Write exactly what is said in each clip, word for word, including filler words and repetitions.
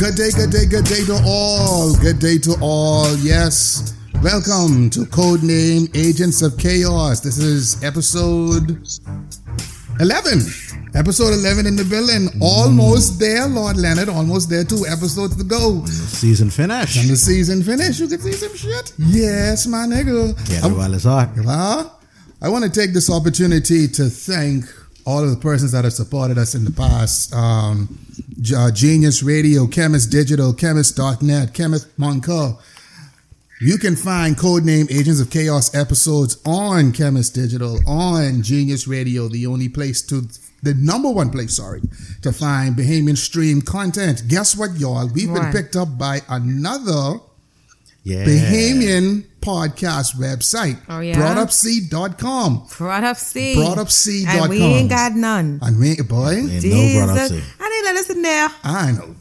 Good day, good day, good day to all. Good day to all. Yes. Welcome to Codename Agents of Chaos. This is episode eleven. Episode eleven in the building. Almost there, Lord Leonard. Almost there. Two episodes to go. Season finish. And the season finish. You can see some shit. Yes, my nigga. Get it while it's hot. I want to take this opportunity to thank all of the persons that have supported us in the past. Um, uh, Genius Radio, Chemist Digital, Chemist dot net, Chemist Monco. You can find Codename Agents of Chaos episodes on Chemist Digital, on Genius Radio, the only place to, the number one place, sorry, to find Bahamian stream content. Guess what, y'all? We've been picked up by another yeah. Bahamian podcast website. Oh, yeah. Broad Up Sea dot com. BroadUpSea. BroadUpSea dot com. And we ain't got none. And we ain't, boy. Ain't no BroadUpSea. I didn't let us in there. I know.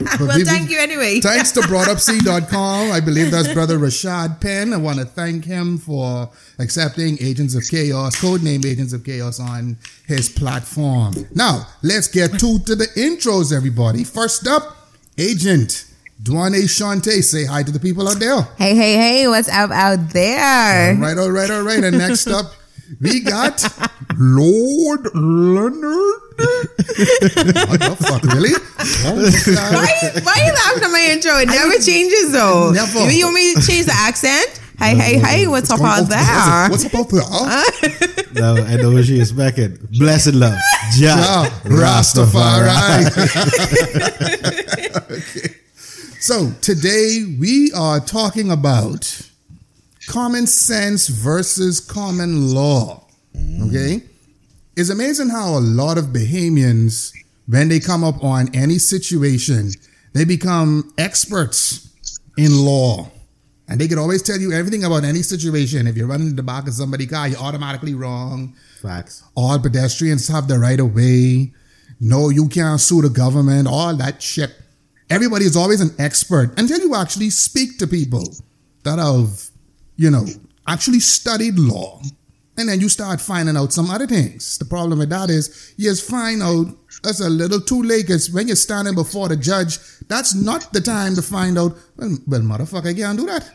But well, we, thank you anyway. Thanks to Broad Up Sea dot com. I believe that's Brother Rashad Penn. I want to thank him for accepting Agents of Chaos, Codename Agents of Chaos, on his platform. Now, let's get to, to the intros, everybody. First up, Agent Duane Shante. Say hi to the people out there. Hey, hey, hey, what's up out there? All right, all right, all right. And next up, we got Lord Leonard. What the fuck, really? Why, why are you laughing at my intro? It never I, changes, though. Never. You, you want me to change the accent? Hey, no, hey, hey, what's, what's up out there? What's up out there? No, I know what she is back in. Blessed love. Ja, ja Rastafari. Okay. So, today we are talking about common sense versus common law. Okay? It's amazing how a lot of Bahamians, when they come up on any situation, they become experts in law. And they can always tell you everything about any situation. If you're running in the back of somebody's car, you're automatically wrong. Facts. All pedestrians have the right of way. No, you can't sue the government. All that shit. Everybody is always an expert until you actually speak to people that have, you know, actually studied law. And then you start finding out some other things. The problem with that is you just find out that's a little too late. Because when you're standing before the judge, that's not the time to find out, well, well motherfucker, I can't do that.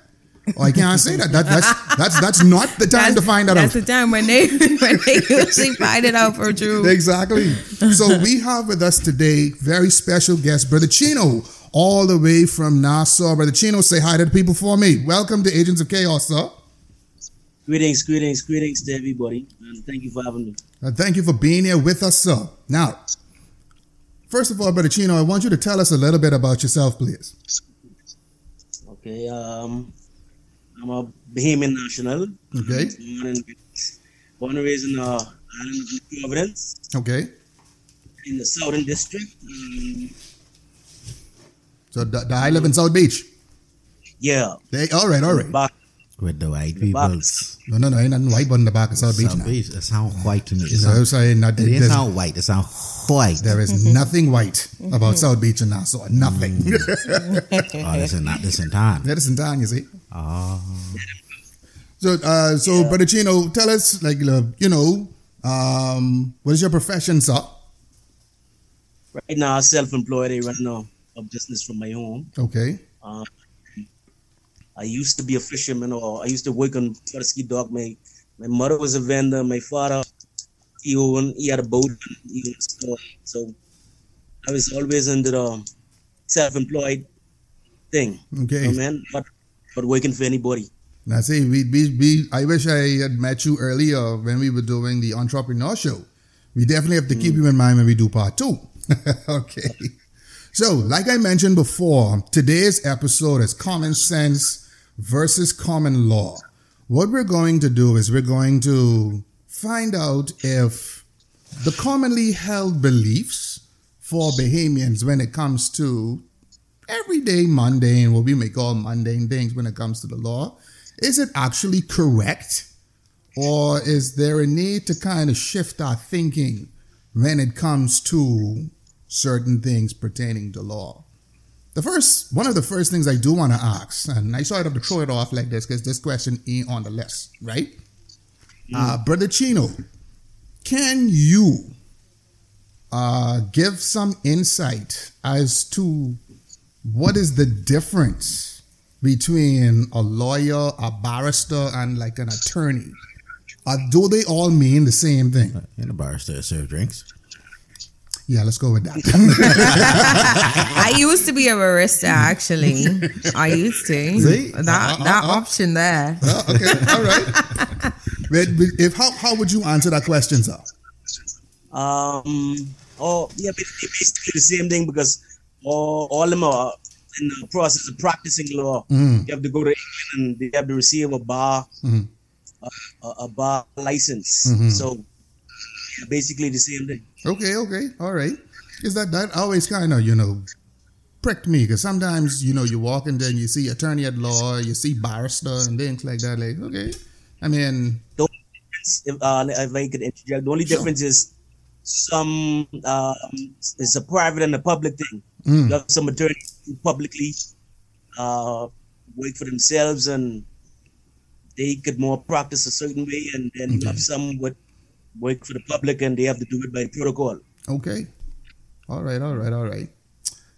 Or I can't say that. that that's, that's that's not the time that's, to find that that's out. That's the time when they, when they usually find it out for true. Exactly. So we have with us today very special guest, Brother Chino, all the way from Nassau. Brother Chino, say hi to the people for me. Welcome to Agents of Chaos, sir. Greetings, greetings, greetings to everybody. And thank you for having me. And thank you for being here with us, sir. Now, first of all, Brother Chino, I want you to tell us a little bit about yourself, please. Okay, um, I'm a Bahamian national. Okay. Born and, born and raised in uh, island of Providence. Okay. In the Southern District. Um, so, the, the I live in South Beach? Yeah. They, all right, all right. Back with the white the people. Box. No, no, no. Ain't nothing white but in the back of South Beach. South Beach. It sounds white to me. It's so, so it ain't sound white. It sounds white. There is nothing white about South Beach and Nassau. Nothing. Mm. Oh, this is not this in time. That is in time, you see. Oh. So, uh, so yeah. Brother Chino, tell us, like, you know, um, what is your profession, sir? Right now, I'm self-employed. I run a business from my home. Okay. Uh, I used to be a fisherman, or I used to work on for a ski dock. My my mother was a vendor. My father, he owned, he had a boat. He owned a store. So I was always under the self-employed thing. Okay, you know, man, but but working for anybody. Now see, we, we we I wish I had met you earlier when we were doing the Entrepreneur Show. We definitely have to mm. keep you in mind when we do part two. Okay. So, like I mentioned before, today's episode is common sense versus common law. What we're going to do is we're going to find out if the commonly held beliefs for Bahamians when it comes to everyday mundane, what we may call mundane things when it comes to the law, is it actually correct? Or is there a need to kind of shift our thinking when it comes to certain things pertaining to law? The first, one of the first things I do want to ask, and I sort of throw it off like this because this question ain't on the list, right? Mm. Uh, Brother Chino, can you uh, give some insight as to what is the difference between a lawyer, a barrister, and like an attorney? Or do they all mean the same thing? And a barrister serves drinks. Yeah, let's go with that. I used to be a barista, actually. I used to. See? That, uh, that uh, uh, option there. Uh, okay, all right. If, how, how would you answer that question, sir? Um, oh, yeah, basically the same thing because all, all of them are in the process of practicing law. Mm. You have to go to England and they have to receive a bar, mm. a, a bar license. Mm-hmm. So basically the same thing. Okay, okay, all right. Is that that always kind of, you know, pricked me because sometimes, you know, you walk in there and you see attorney at law, you see barrister and things like that. Like, okay, I mean, the only difference, if, uh, if I could interject, the only sure. difference is some uh, it's a private and a public thing. Mm. You have some attorneys who publicly uh, work for themselves and they could more practice a certain way, and then okay. you have some what. work for the public and they have to do it by protocol. Okay. All right, all right, all right.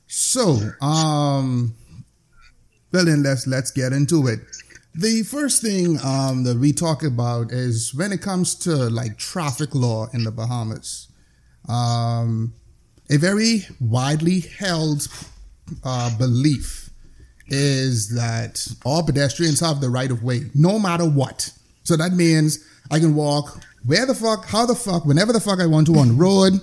So, um, well then let's, let's get into it. The first thing um, that we talk about is when it comes to like traffic law in the Bahamas, um, a very widely held uh, belief is that all pedestrians have the right of way, no matter what. So that means I can walk where the fuck, how the fuck, whenever the fuck I want to on the road.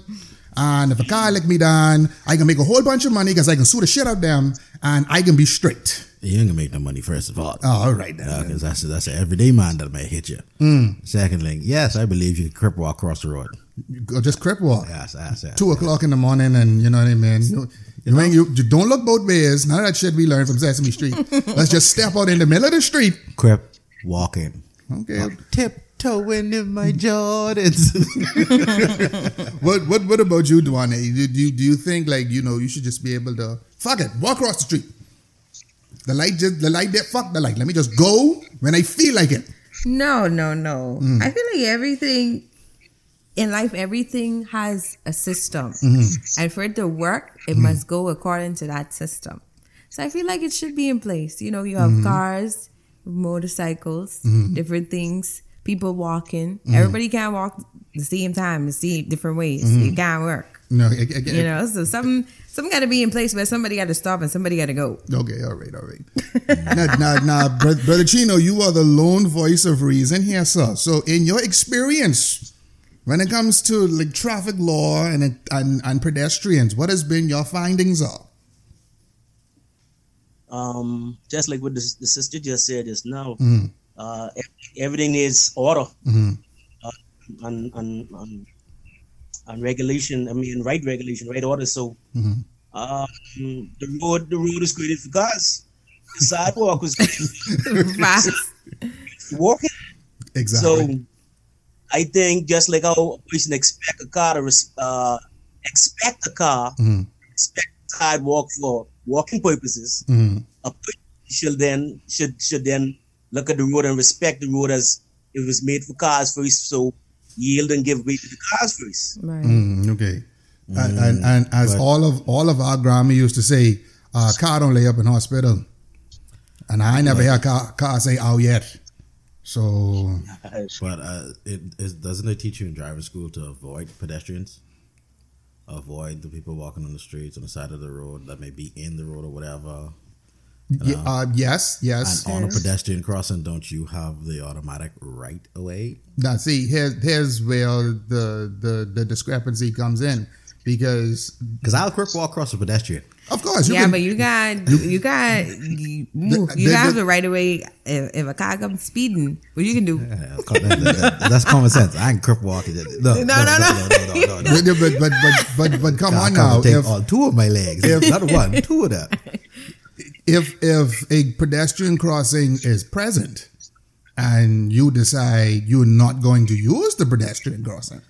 And if a car lick me down, I can make a whole bunch of money because I can sue the shit out of them and I can be straight. You ain't gonna make no money, first of all. Oh, all right. Because uh, that's, that's an everyday man that may hit you. Mm. Secondly, yes, I believe you can crip walk across the road. Just crip walk. Yes, yes, yes. Two yes. o'clock in the morning and you know what I mean? You, you, know? you, you don't look both ways. None of that shit we learned from Sesame Street. Let's just step out in the middle of the street. Crip walking. Okay. I'll tip. Towing in my Jordans. what what what about you, Duane? Do you do you think like you know you should just be able to fuck it, walk across the street? The light just the light there, fuck the light. Let me just go when I feel like it. No, no, no. Mm. I feel like everything in life, everything has a system, mm-hmm. and for it to work, it mm. must go according to that system. So I feel like it should be in place. You know, you have mm-hmm. cars, motorcycles, mm-hmm. different things. People walking. Mm. Everybody can't walk the same time, the same different ways. Mm. It can't work. No, I, I get it. You know, so something, something got to be in place where somebody got to stop and somebody got to go. Okay, all right, all right. now, now, now, Brother Chino, you are the lone voice of reason here, sir. So in your experience, when it comes to like traffic law and, and, and pedestrians, what has been your findings of? Um, just like what the, the sister just said just now, mm. Uh, everything is order mm-hmm. uh, and, and, and, and regulation. I mean, right regulation, right order. So mm-hmm. uh, the road, the road is created for cars. The sidewalk was created for walking. Exactly. So I think just like how a person expect a car to uh, expect a car, mm-hmm. expect a sidewalk for walking purposes. Mm-hmm. A person should then should should then. Look at the road and respect the road as it was made for cars first, so yield and give way to the cars first. Right. Mm, okay. Mm, and, and, and as all of all of our grandma used to say, uh, car don't lay up in hospital. And I never hear car, car say out yet. So. But uh, it, it doesn't it teach you in driver school to avoid pedestrians? Avoid the people walking on the streets, on the side of the road, that may be in the road or whatever. You know? uh, yes, yes. And on yes. a pedestrian crossing, don't you have the automatic right away? Now, see, here, here's where the, the, the discrepancy comes in because because I'll crip walk across a pedestrian. Of course, you yeah, can, but you got you, you got you, the, you the, got the, the right away if, if a car comes speeding. What you can do? Yeah, that's, that, that, that's common sense. I can crip walk it. No, no, no, no, no, no, no, no, no, no. But but but but but come God, on now. Take if, all two of my legs, if, not one, two of them. If if a pedestrian crossing is present and you decide you're not going to use the pedestrian crossing,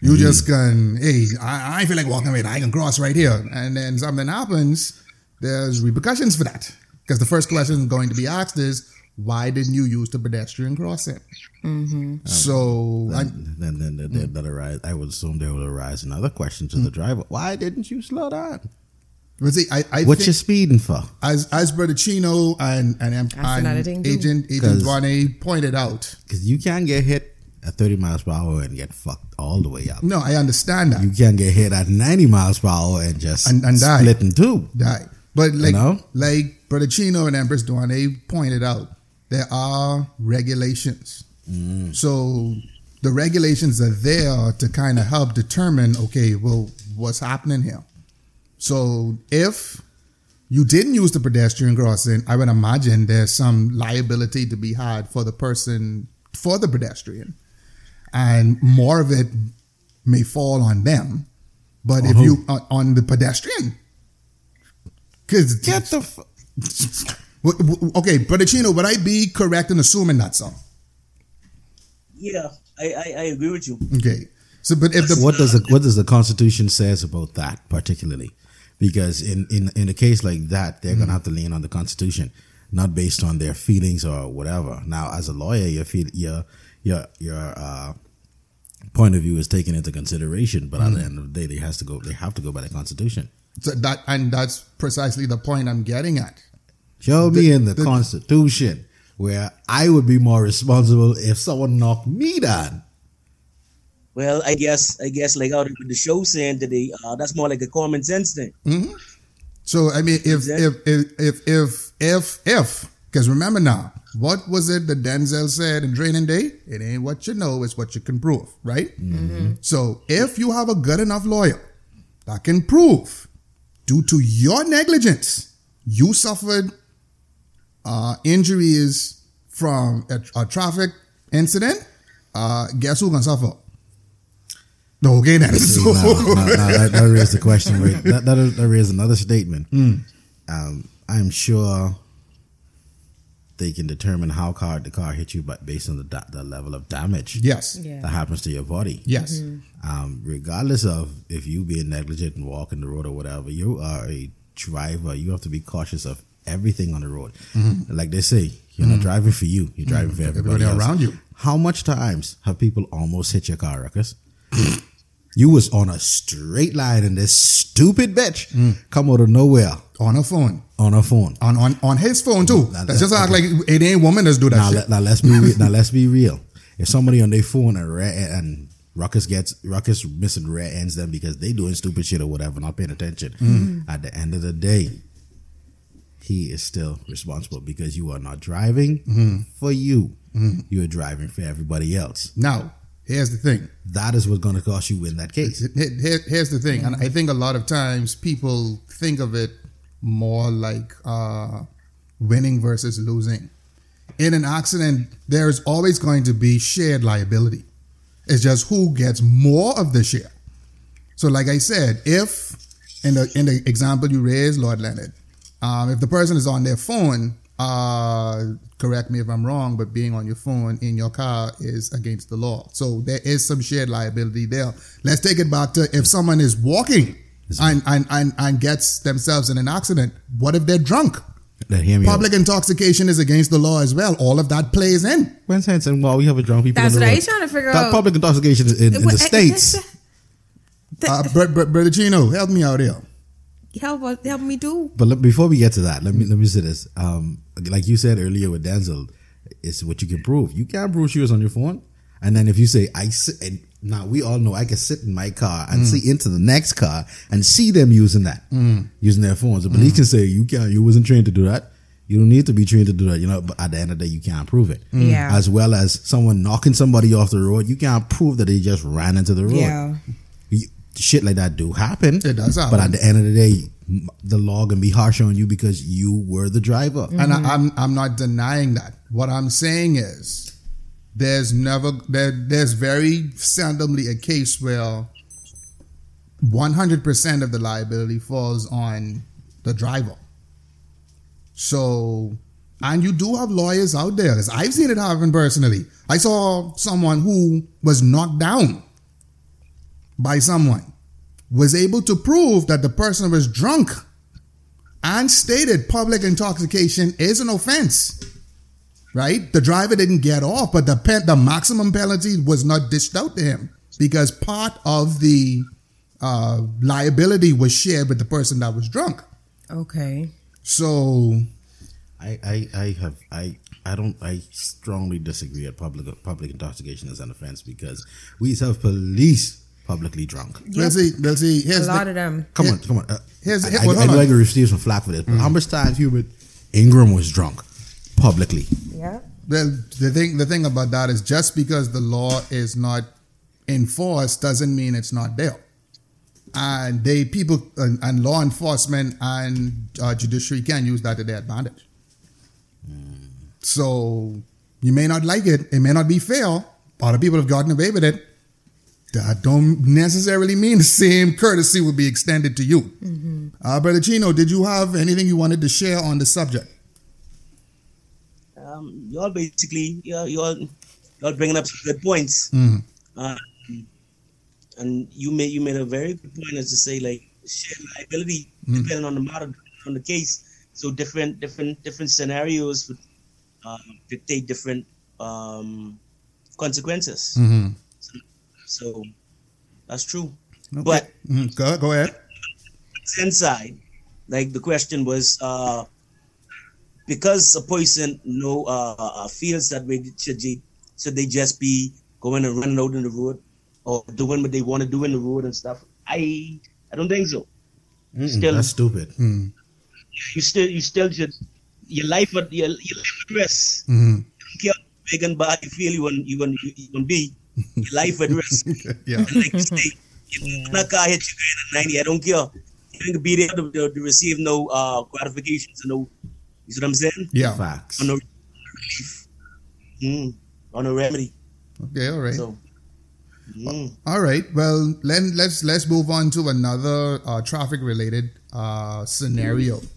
you mm-hmm. just can, hey, I, I feel like walking away. I can cross right here. And then something happens, there's repercussions for that. Because the first question going to be asked is, why didn't you use the pedestrian crossing? Mm-hmm. Um, so then, I, then, then, then mm-hmm. that arise, I would assume there would arise another question to mm-hmm. the driver. Why didn't you slow down? But see, I, I what you speeding for? As as Brother Chino and and, and, and Agent Agent Duane pointed out, because you can't get hit at thirty miles per hour and get fucked all the way up. No, I understand that. You can't get hit at ninety miles per hour and just and, and split die. in two. Die. But like, you know? like Brother Chino and Empress Duane pointed out, there are regulations. Mm. So the regulations are there to kind of help determine, okay, well, what's happening here? So if you didn't use the pedestrian crossing, I would imagine there's some liability to be had for the person, for the pedestrian. And more of it may fall on them. But on if who? you, on, on the pedestrian. Cause Get the f- Okay, Brother Chino, would I be correct in assuming that, so? Yeah, I, I, I agree with you. Okay. So, but if the- what does the, what does the Constitution says about that particularly? Because in, in, in a case like that, they're mm. going to have to lean on the Constitution, not based on their feelings or whatever. Now, as a lawyer, your feel, your your your uh, point of view is taken into consideration, but mm. at the end of the day, they has to go. They have to go by the Constitution. So that and that's precisely the point I'm getting at. Show me the, in the, the Constitution where I would be more responsible if someone knocked me down. Well, I guess, I guess, like out of the show saying today, uh, that's more like a common sense thing. Mm-hmm. So, I mean, if, if, if, if, if, if, if, because remember now, what was it that Denzel said in Training Day? It ain't what you know, it's what you can prove, right? Mm-hmm. So, if you have a good enough lawyer that can prove, due to your negligence, you suffered uh, injuries from a, a traffic incident, uh, guess who gonna suffer? No, okay, then. So. No, no, no, that, that raised the question. Right? That, that, that raised another statement. Mm. Um, I'm sure they can determine how hard the car hit you, but based on the da- the level of damage yes. yeah. that happens to your body. Yes. Mm-hmm. Um, regardless of if you being negligent and walking the road or whatever, you are a driver. You have to be cautious of everything on the road. Mm-hmm. Like they say, you're mm-hmm. not driving for you. You're driving mm-hmm. for everybody, everybody around you. How much times have people almost hit your car, Ruckus? You was on a straight line and this stupid bitch mm. come out of nowhere. On her phone. On her phone. On on, on his phone too. Now, that's just act okay. like it ain't woman that's do that now, shit. Let, now, let's be re- now let's be real. If somebody on their phone and, re- and Ruckus gets Ruckus missing rear ends them because they doing stupid shit or whatever, not paying attention. Mm. At the end of the day, he is still responsible because you are not driving mm. for you. Mm. You are driving for everybody else. Now, here's the thing. That is what's going to cost you in that case. Here, here's the thing. And I think a lot of times people think of it more like uh, winning versus losing. In an accident, there's always going to be shared liability. It's just who gets more of the share. So like I said, if, in the, in the example you raised, Lord Leonard, um, if the person is on their phone, Uh, correct me if I'm wrong, but being on your phone in your car is against the law. So there is some shared liability there. Let's take it back to if someone is walking and and, and, and gets themselves in an accident. What if they're drunk? Public out. Intoxication is against the law as well. All of that plays in. When's Hanson? Well, we have a drunk people. That's what I was trying to figure that out. That public intoxication is in, in the states. uh, Br- Br- Brother Chino, help me out here. Help, help me do. But look, before we get to that, let me let me say this. Um, like you said earlier with Denzel, it's what you can prove. You can't prove she was on your phone. And then if you say I sit, and now we all know I can sit in my car and mm. see into the next car and see them using that, mm. using their phones. The police mm. can say you can't. You wasn't trained to do that. You don't need to be trained to do that. You know. But at the end of the day, you can't prove it. Mm. Yeah. As well as someone knocking somebody off the road, you can't prove that they just ran into the road. Yeah. You, shit like that do happen. It does happen. But at the end of the day, the law can be harsh on you because you were the driver. Mm-hmm. And I, I'm I'm not denying that. What I'm saying is there's never there, there's very seldomly a case where one hundred percent of the liability falls on the driver. So, and you do have lawyers out there. I've seen it happen personally. I saw someone who was knocked down by someone, was able to prove that the person was drunk and stated public intoxication is an offense, right? The driver didn't get off, but the pen, the maximum penalty was not dished out to him because part of the uh, liability was shared with the person that was drunk. Okay. So, I I, I have I. I don't. I strongly disagree that public public intoxication is an offense, because we have police publicly drunk. Yep. Let's see. Let's see. Here's a lot the, of them. Come on. Come on. Uh, here's, I, well, I, I do like to receive some flack for this. But mm. how much time Hubert Ingram was drunk publicly? Yeah. The, the thing. The thing about that is, just because the law is not enforced doesn't mean it's not there. And they people and, and law enforcement and uh, judiciary can use that to their advantage. Mm. So you may not like it. It may not be fair. A lot of people have gotten away with it. That don't necessarily mean the same courtesy will be extended to you. Mm-hmm. Uh, Brother Chino, did you have anything you wanted to share on the subject? Um, you're basically, you're, you're, you're bringing up some good points. Mm-hmm. Uh, and you made, you made a very good point as to say, like, shared liability, mm-hmm. depending on the matter, on the case. So different, different, different scenarios for Uh, dictate different um, consequences. Mm-hmm. So, so that's true. Okay. But mm-hmm. go, go ahead. Inside, like the question was, uh, because a person no uh, feels that way, should they, should they just be going and running out in the road or doing what they want to do in the road and stuff? I I don't think so. Mm-mm, still, that's stupid. Mm. You still you still should. Your life at your, your life at risk. Mm-hmm. You don't care how big and bad you feel you want you want you want be. Your life at risk. Yeah. Like you say, if that car hits you in ninety, I don't care. You can be there to, to, to receive no uh, gratifications or no. You see what I'm saying? Yeah. Facts. On no relief. Mm. On no remedy. Okay. All right. So. Mm. All right. Well, let let's let's move on to another uh, traffic related uh, scenario. Mm.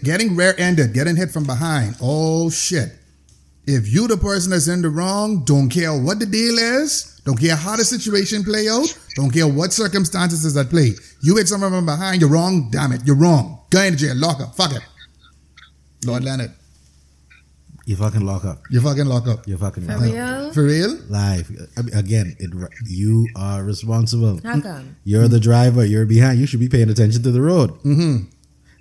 Getting rear-ended, getting hit from behind. Oh, shit. If you the person that's in the wrong, don't care what the deal is, don't care how the situation play out, don't care what circumstances is at play. You hit someone from behind, you're wrong, damn it, you're wrong. Go into jail, lock up, fuck it. Lord Leonard. You fucking lock up. You fucking lock up. You fucking lock up. For real? For real? Live. I mean, again, it, you are responsible. How come? You're the driver, you're behind, you should be paying attention to the road. Mm-hmm.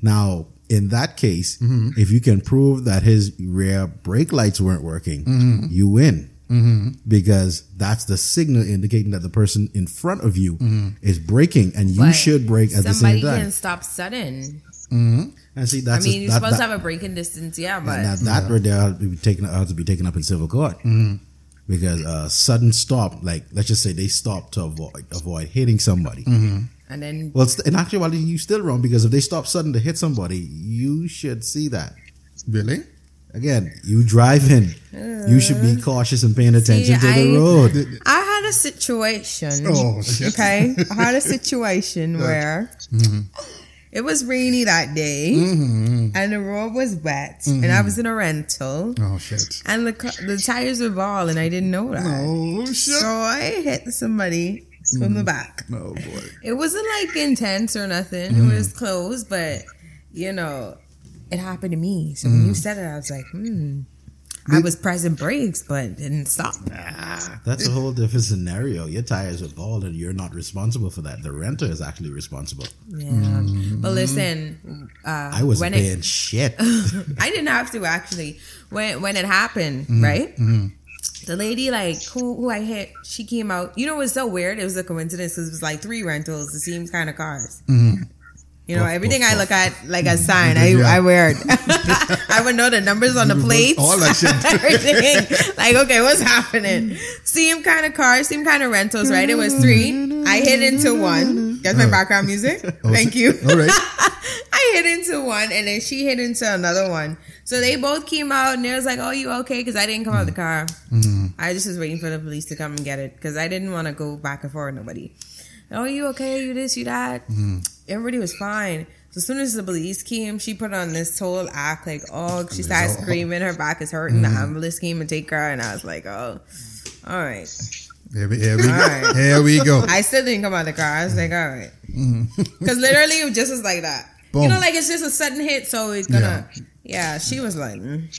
Now, in that case, mm-hmm. if you can prove that his rear brake lights weren't working, mm-hmm. you win. Mm-hmm. Because that's the signal indicating that the person in front of you mm-hmm. is braking, and you but should brake at the same time. Somebody can stop sudden. Mm-hmm. And see, that's I mean, a, you're that, supposed that, to have a braking distance, yeah, but that, that yeah. right there ought to be taken, ought to be taken up in civil court. Mm-hmm. Because a sudden stop, like let's just say they stop to avoid avoid hitting somebody. Mm-hmm. And then, well, in actuality, you still wrong, because if they stop suddenly to hit somebody, you should see that. Really? Again, you driving. Uh, you should be cautious and paying attention see, to I, the road. I had a situation. Oh, shit. Okay. I had a situation where mm-hmm. it was rainy that day mm-hmm. and the road was wet mm-hmm. and I was in a rental. Oh, shit. And the, the tires were balling. I didn't know that. Oh, shit. So I hit somebody from the back. Oh boy. It wasn't like intense or nothing. Mm. It was close, but you know, it happened to me. So mm. when you said it, I was like, hmm. I was pressing brakes, but didn't stop. Ah, that's a whole different scenario. Your tires are bald and you're not responsible for that. The renter is actually responsible. Yeah. Mm. But listen, uh, I was paying it, shit. I didn't have to actually. When when it happened, mm. right? Mm. The lady, like, who who I hit, she came out. You know what's so weird? It was a coincidence because it was like three rentals, the same kind of cars. Mm-hmm. You know, oh, everything oh, I look oh. at, like a sign, I, yeah. I wear it. I would know the numbers on the plates. All that shit. Everything. Like, okay, what's happening? Same kind of cars, same kind of rentals, right? It was three. I hit into one. That's my background music. Thank you. All right. I hit into one, and then she hit into another one. So they both came out, and they was like, oh, you okay? Because I didn't come mm. out of the car. Mm. I just was waiting for the police to come and get it because I didn't want to go back and forth with nobody. Oh, you okay? You this, you that? Mm. Everybody was fine. So as soon as the police came, she put on this whole act like, oh, she started screaming, her back is hurting. Mm. The ambulance came and take her, and I was like, oh, all right. Here we, here we, right. here we go. I still didn't come out of the car. I was like, all right. Because mm. literally, it just was like that. Boom. You know, like it's just a sudden hit, so it's gonna. Yeah, yeah she was like. Mm.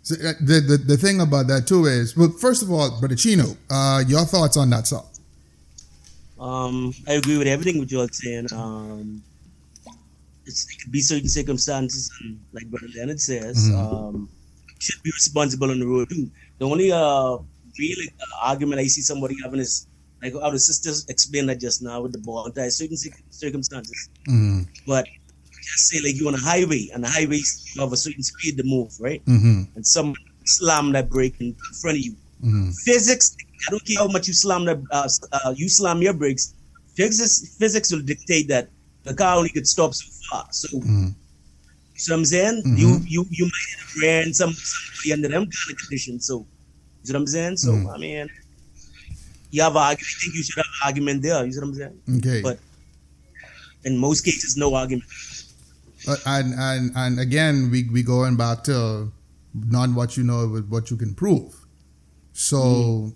So, uh, the, the the thing about that too is, well, first of all, Brother Chino, uh, your thoughts on that song? Um, I agree with everything what you're saying. Um, it's, it could be certain circumstances, and like Brother Leonard says, mm-hmm. um, should be responsible on the road too. The only uh, real uh, argument I see somebody having is, like our sister explained that just now with the ball ties, certain circumstances. Mm-hmm. But just say like you're on a highway, and the highway you have a certain speed to move, right? Mm-hmm. And someone slam that brake in front of you. Mm-hmm. Physics, I don't care how much you slam that, uh, uh, you slam your brakes. Physics, physics will dictate that the car only could stop so far. So, mm-hmm. you know what I'm saying? Mm-hmm. You you you might end up wearing some somebody under them kind of conditions. So, you know what I'm saying? So, mm-hmm. I mean, you have argument. I think you should have an argument there. You know what I'm saying? Okay. But in most cases, no argument. Uh, and, and and again, we we going back to not what you know, but what you can prove. So mm-hmm.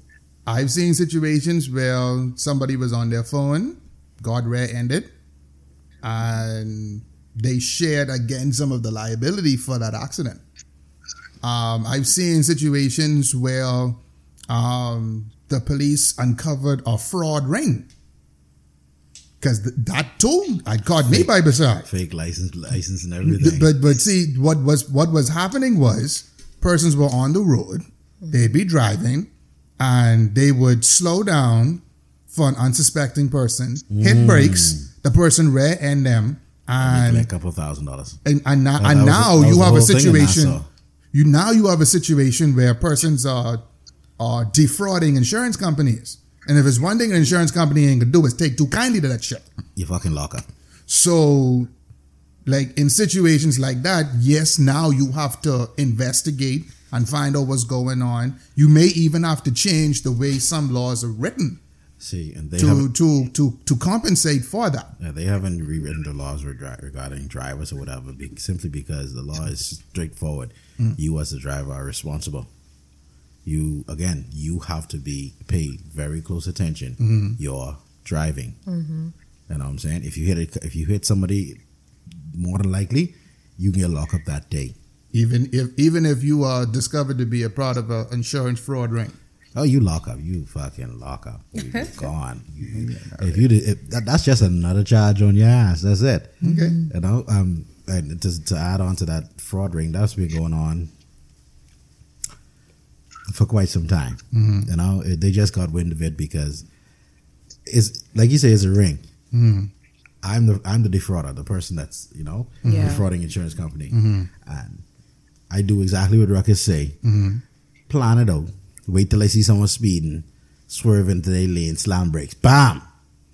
I've seen situations where somebody was on their phone, God rare ended, and they shared again some of the liability for that accident. Um, I've seen situations where um, the police uncovered a fraud ring. Because th- that too, I caught fake, me by bizarre. Fake license, license and everything. But but see, what was what was happening was persons were on the road. They'd be driving and they would slow down for an unsuspecting person, hit mm. brakes, the person rear end them, and like a couple thousand dollars. And and, and, and now was, you have a situation. You now you have a situation where persons are are defrauding insurance companies, and if it's one thing an insurance company ain't gonna do is take too kindly to that shit. You fucking lock up. So, like in situations like that, yes, now you have to investigate and find out what's going on. You may even have to change the way some laws are written. See, and they to to, to to compensate for that. Yeah, they haven't rewritten the laws regarding drivers or whatever, simply because the law is straightforward. Mm. You as a driver are responsible. You again, you have to be paid very close attention. Mm-hmm. You're driving, mm-hmm. you know what I'm saying? If you hit a, if you hit somebody, more than likely you can get locked up that day. Even if even if you are discovered to be a part of an insurance fraud ring, oh, you lock up, you fucking lock up, you're gone. You, if you did, if that, that's just another charge on your ass. That's it. Okay, you know. Um, and to, to add on to that fraud ring, that's been going on for quite some time. Mm-hmm. You know, they just got wind of it because it's like you say, it's a ring. Mm-hmm. I'm the I'm the defrauder, the person that's you know yeah. defrauding insurance company, mm-hmm. and I do exactly what Ruckus say. Mm-hmm. Plan it out. Wait till I see someone speeding, swerve into their lane, slam brakes, bam.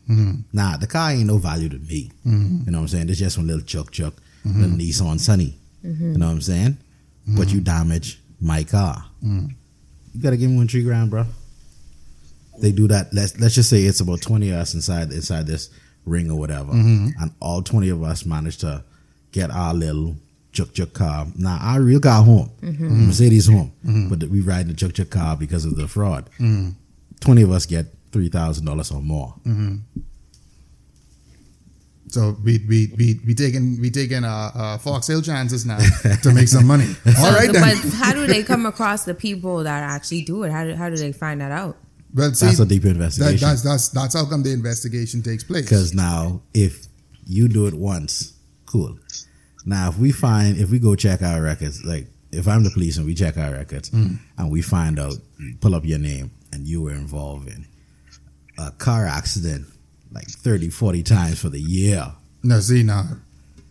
Mm-hmm. Nah, the car ain't no value to me. Mm-hmm. You know what I'm saying? It's just one little chuck chuck, mm-hmm. little Nissan Sunny. Mm-hmm. You know what I'm saying? Mm-hmm. But you damage my car. Mm-hmm. You gotta give me one three grand, bro. They do that. Let's let's just say it's about twenty of us inside inside this ring or whatever, mm-hmm. and all twenty of us managed to get our little Chuk Chuk car. Now, our real car home. Mm-hmm. Mercedes home. Mm-hmm. But we ride the Chuk Chuk car because of the fraud. Mm-hmm. twenty of us get three thousand dollars or more. Mm-hmm. So we we we we taking we taking uh, uh, Fox Hill chances now to make some money. All right, then. But how do they come across the people that actually do it? How do, how do they find that out? Well, see, that's a deeper investigation. That, that's, that's, that's how come the investigation takes place. Because now, if you do it once, cool. Now, if we find, if we go check our records, like if I'm the police and we check our records mm. and we find out, pull up your name and you were involved in a car accident like thirty, forty times for the year. No, see now.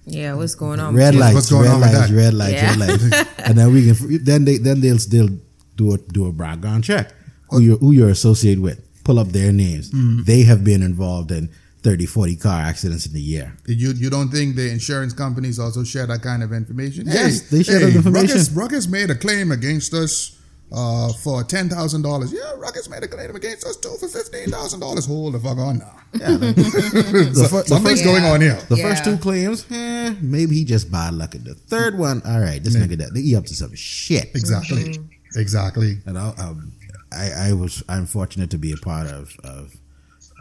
Yeah, what's going on? Red lights, what's going red on lights, with that? red lights, yeah. red lights. And then we can, then they, then they'll still do a, do a background check. Who you're, who you're associated with. Pull up their names. Mm. They have been involved in thirty, forty car accidents in a year. You you don't think the insurance companies also share that kind of information? Yes, hey, they share hey, that information. Ruckus, Ruckus made a claim against us uh, for ten thousand dollars. Yeah, Ruckus made a claim against us too for fifteen thousand dollars. Hold the fuck on now. Yeah, like, the, so, the something's first, going yeah. on here. The yeah. first two claims, eh, maybe he just bad luck. The third one, all right, this yeah. nigga, he up to some shit. Exactly. Mm-hmm. Exactly. And I'll, um, I, I was I'm fortunate to be a part of, of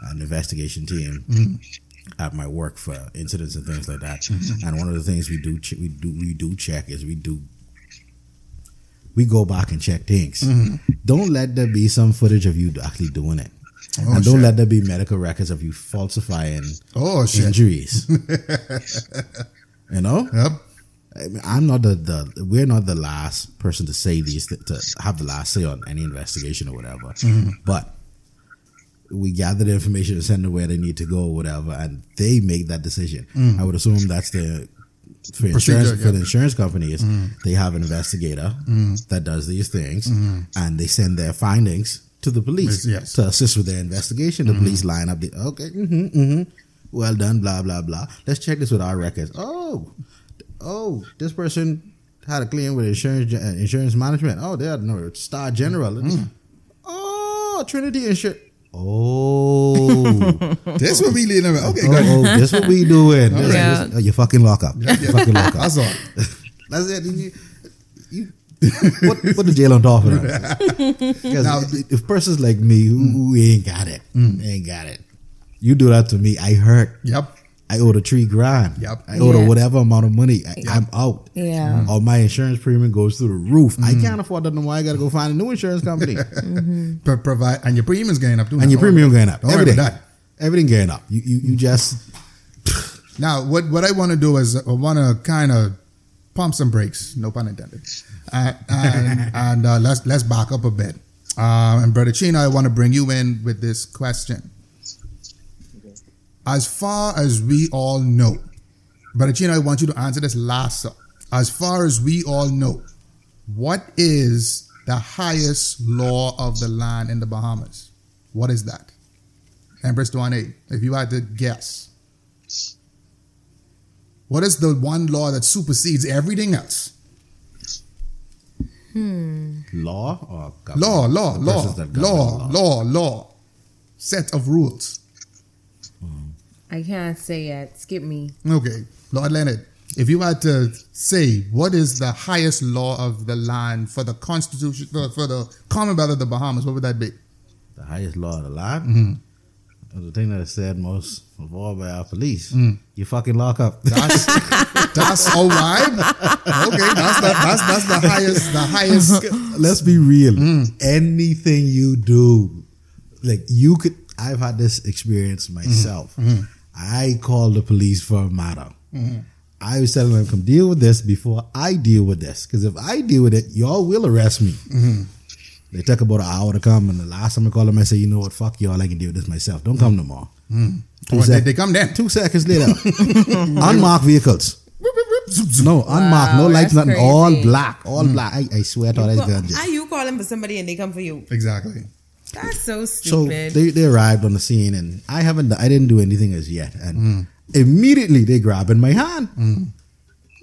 an investigation team mm-hmm. at my work for incidents and things like that. Mm-hmm. And one of the things we do we do we do check is we do we go back and check things. Mm-hmm. Don't let there be some footage of you actually doing it. Oh, and don't shit. let there be medical records of you falsifying oh, shit. injuries. You know? Yep. I'm not the, the we're not the last person to say these th- to have the last say on any investigation or whatever. Mm-hmm. But we gather the information and send them where they need to go or whatever, and they make that decision. Mm. I would assume that's the for insurance yeah. for the insurance companies. Mm. They have an investigator mm. that does these things, mm. and they send their findings to the police yes. to assist with their investigation. The mm. police line up the okay, mm-hmm, mm-hmm, well done, blah blah blah. Let's check this with our records. Oh. Oh, this person had a claim with insurance uh, insurance management. Oh, they had no Star General. Mm. Oh, Trinity Insurance. Oh, that's what we leading. Okay, oh, oh, that's what we doing. This, yeah. this, oh, you fucking lock up. Yeah, yeah. You fucking lock up. That's all. That's it. You, you, what put the jail on top of it? Now, if persons like me who, who ain't got it, mm. ain't got it. You do that to me, I hurt. Yep. I owe the three grand. Yep. I owe yeah. whatever amount of money. I, yep. I'm out. Yeah. Mm. Or my insurance premium goes through the roof. Mm. I can't afford that no more. I got to go find a new insurance company. mm-hmm. Pro- provide and your premium's going up too. And now. your premium going up. Don't Everything. That. Everything going up. You you, you just. Now what what I want to do is I want to kind of pump some brakes. No pun intended. Uh, and and uh, let's let's back up a bit. Uh, and Brother Chino, I want to bring you in with this question. As far as we all know, Brother Chino, I want you to answer this last up. As far as we all know, what is the highest law of the land in the Bahamas? What is that? Empress Duane, if you had to guess. What is the one law that supersedes everything else? Hmm. Law or government? Law, law, law, government law, law, law. Set of rules. I can't say yet. Skip me. Okay. Lord Leonard, if you had to say what is the highest law of the land for the Constitution, for, for the Commonwealth of the Bahamas, what would that be? The highest law of the land? Mm-hmm. The thing that is said most of all by our police. Mm. You fucking lock up. That's, that's all right. Okay. That's the, that's, that's the highest. The highest. Let's be real. Mm. Anything you do, like you could, I've had this experience myself. Mm-hmm. Mm-hmm. I called the police for a matter. Mm-hmm. I was telling them, come deal with this before I deal with this. Because if I deal with it, y'all will arrest me. Mm-hmm. They took about an hour to come. And the last time I called them, I said, you know what? Fuck y'all. I can deal with this myself. Don't mm-hmm. come no more. Mm-hmm. Well, sec- they, they come then. Two seconds later. Unmarked vehicles. No, unmarked. Wow, no lights, nothing. Crazy. All black. All mm-hmm. black. I, I swear to all that's good. How you calling for somebody and they come for you? Exactly. That's so stupid. So they, they arrived on the scene, and I haven't, I didn't do anything as yet. And mm. immediately they grabbing my hand. Mm.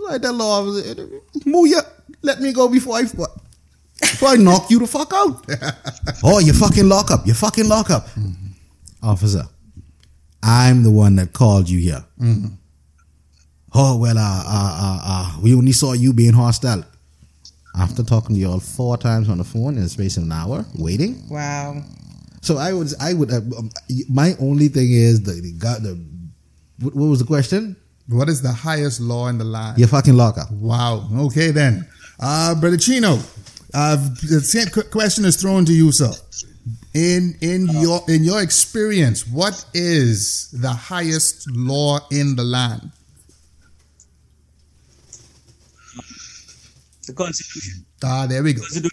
Like the law officer, move ya, let me go before I, before I knock you the fuck out. Oh, you fucking lock up, you fucking lock up. Mm-hmm. Officer, I'm the one that called you here. Mm-hmm. Oh, well, uh, uh, uh, uh, we only saw you being hostile. After talking to y'all four times on the phone in the space of an hour, waiting. Wow. So I would, I would. Uh, my only thing is the the, the what, what was the question? What is the highest law in the land? Your fucking locker. Wow. Okay then, uh, Brother Chino, uh, the same question is thrown to you, sir. In in uh, your in your experience, what is the highest law in the land? The Constitution. Ah, there we go. The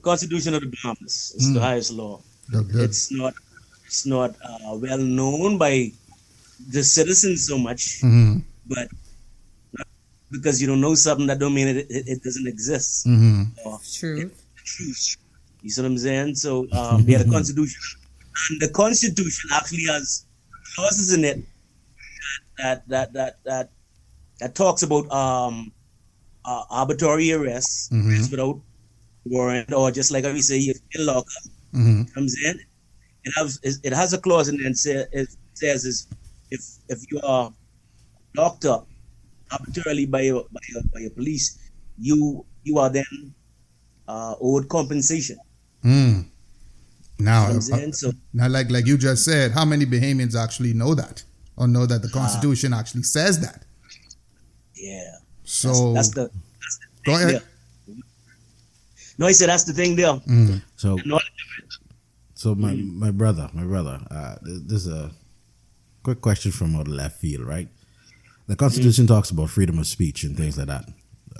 Constitution of the Bahamas is mm. the highest law. Good, good. It's not, it's not uh, well known by the citizens so much, mm-hmm. but because you don't know something, that don't mean it, it, it doesn't exist. Mm-hmm. Uh, True. Truth. You see what I'm saying? So um, we had a Constitution, and the Constitution actually has clauses in it that that that that that talks about. Um, Uh, arbitrary arrest mm-hmm. without warrant, or just like we say, if you lock up, mm-hmm. comes in. It has it has a clause in there and say, it says is if if you are locked up arbitrarily by your by your, by your police, you you are then uh, owed compensation. Mm. Now, uh, so, now, like like you just said, how many Bahamians actually know that, or know that the Constitution uh, actually says that? Yeah. So that's, that's the, that's the go ahead. There. No, he said that's the thing there. Mm. So So my, mm-hmm. my brother, my brother, uh, there's a quick question from out of left field, right? The Constitution mm-hmm. talks about freedom of speech and things like that.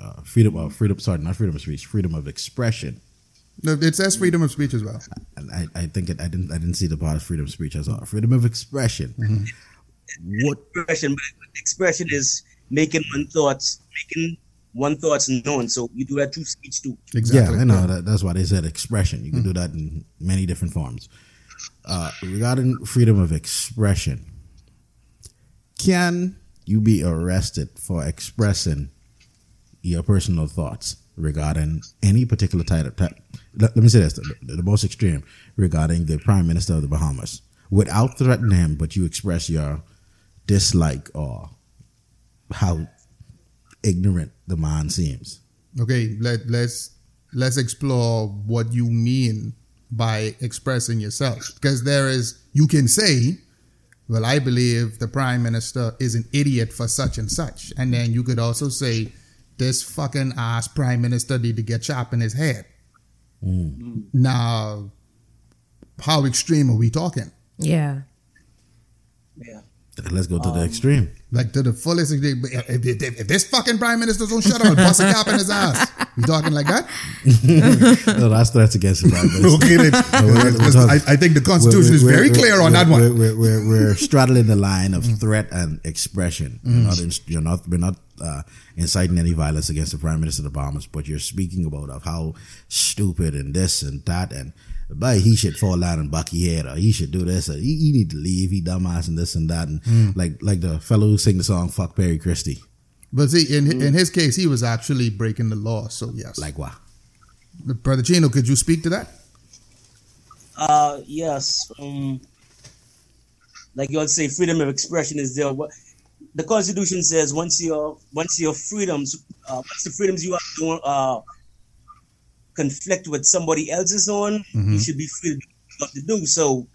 Uh, freedom of freedom, sorry, not freedom of speech, freedom of expression. No, it says freedom of speech as well. I, I think it, I didn't I didn't see the part of freedom of speech as well. Freedom of expression. Mm-hmm. What expression? Expression is making one thoughts, making one thoughts known. So you do that through speech too. Exactly. Yeah, I know. That, that's why they said expression. You can mm-hmm. do that in many different forms. Uh, regarding freedom of expression, can you be arrested for expressing your personal thoughts regarding any particular type of, type, let, let me say this, the, the most extreme, regarding the Prime Minister of the Bahamas, without threatening him, but you express your dislike or how ignorant the man seems? Okay, let, let's let's explore what you mean by expressing yourself, because there is, you can say, well, I believe the Prime Minister is an idiot for such and such, and then you could also say, this fucking ass prime minister need to get chopped in his head. Mm. Now, how extreme are we talking? Yeah. Yeah. Let's go to um, the extreme. Like to the fullest extreme. If, if, if this fucking prime minister don't shut up, bust a cop in his ass. We talking like that? No, that's threats against the prime minister. Okay, no, I, I think the Constitution we're, we're, is very clear on that one. We're, we're, we're, we're straddling the line of threat and expression. Mm. You're not, you're not, we're not uh, inciting any violence against the prime minister of the Bahamas, but you're speaking about of how stupid and this and that and but he should fall down and buck his head, or he should do this, or he, he need to leave, he dumbass and this and that, and mm. like like the fellow who sing the song "Fuck Perry Christie." But see, in mm. in his case, he was actually breaking the law. So yes, like what? Brother Chino, could you speak to that? Uh yes. Um, like you all say, freedom of expression is there. What the Constitution says, once your once your freedoms, uh, once the freedoms you have doing. Uh, conflict with somebody else's on, mm-hmm. you should be free to do. So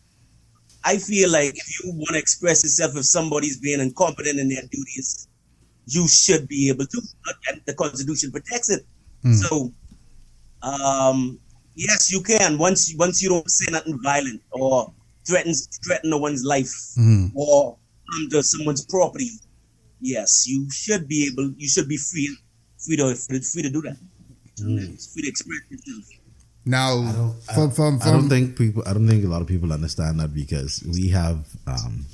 I feel like if you want to express yourself, if somebody's being incompetent in their duties, you should be able to, and the Constitution protects it. Mm. So um, yes, you can, once, once you don't say nothing violent or threatens, threaten no one's life mm. or under someone's property. Yes, you should be able, you should be free, free to, free to do that. Mm. Now, I don't, I, from, from, from, I don't think people. I don't think a lot of people understand that, because we have um,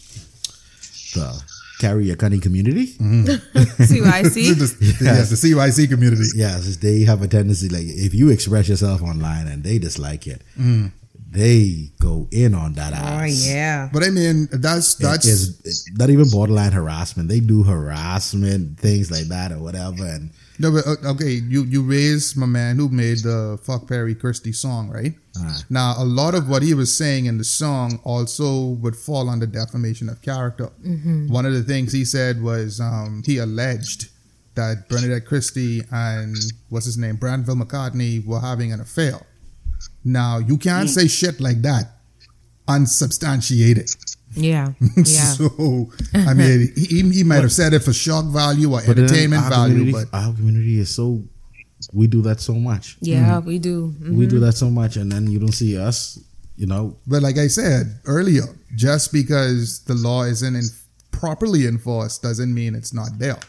the Carriacani community, mm-hmm. C Y C. Just, yes. yes, the C Y C community. Yes, they have a tendency, like if you express yourself online and they dislike it, mm. they go in on that ass. Oh yeah, but I mean that's that's it is, it's not even borderline harassment. They do harassment things like that or whatever, and. No, but okay, you, you raised my man who made the Fuck Perry Christie song, right? Uh, now, a lot of what he was saying in the song also would fall under defamation of character. Mm-hmm. One of the things he said was um, he alleged that Bernadette Christie and, what's his name, Brandville McCartney were having an affair. Now, you can't say shit like that unsubstantiated. Yeah, yeah. So I mean, he, he might have said it for shock value or but entertainment our value, but our community is so we do that so much. Yeah, mm-hmm. we do. Mm-hmm. We do that so much, and then you don't see us, you know. But like I said earlier, just because the law isn't in, properly enforced doesn't mean it's not there.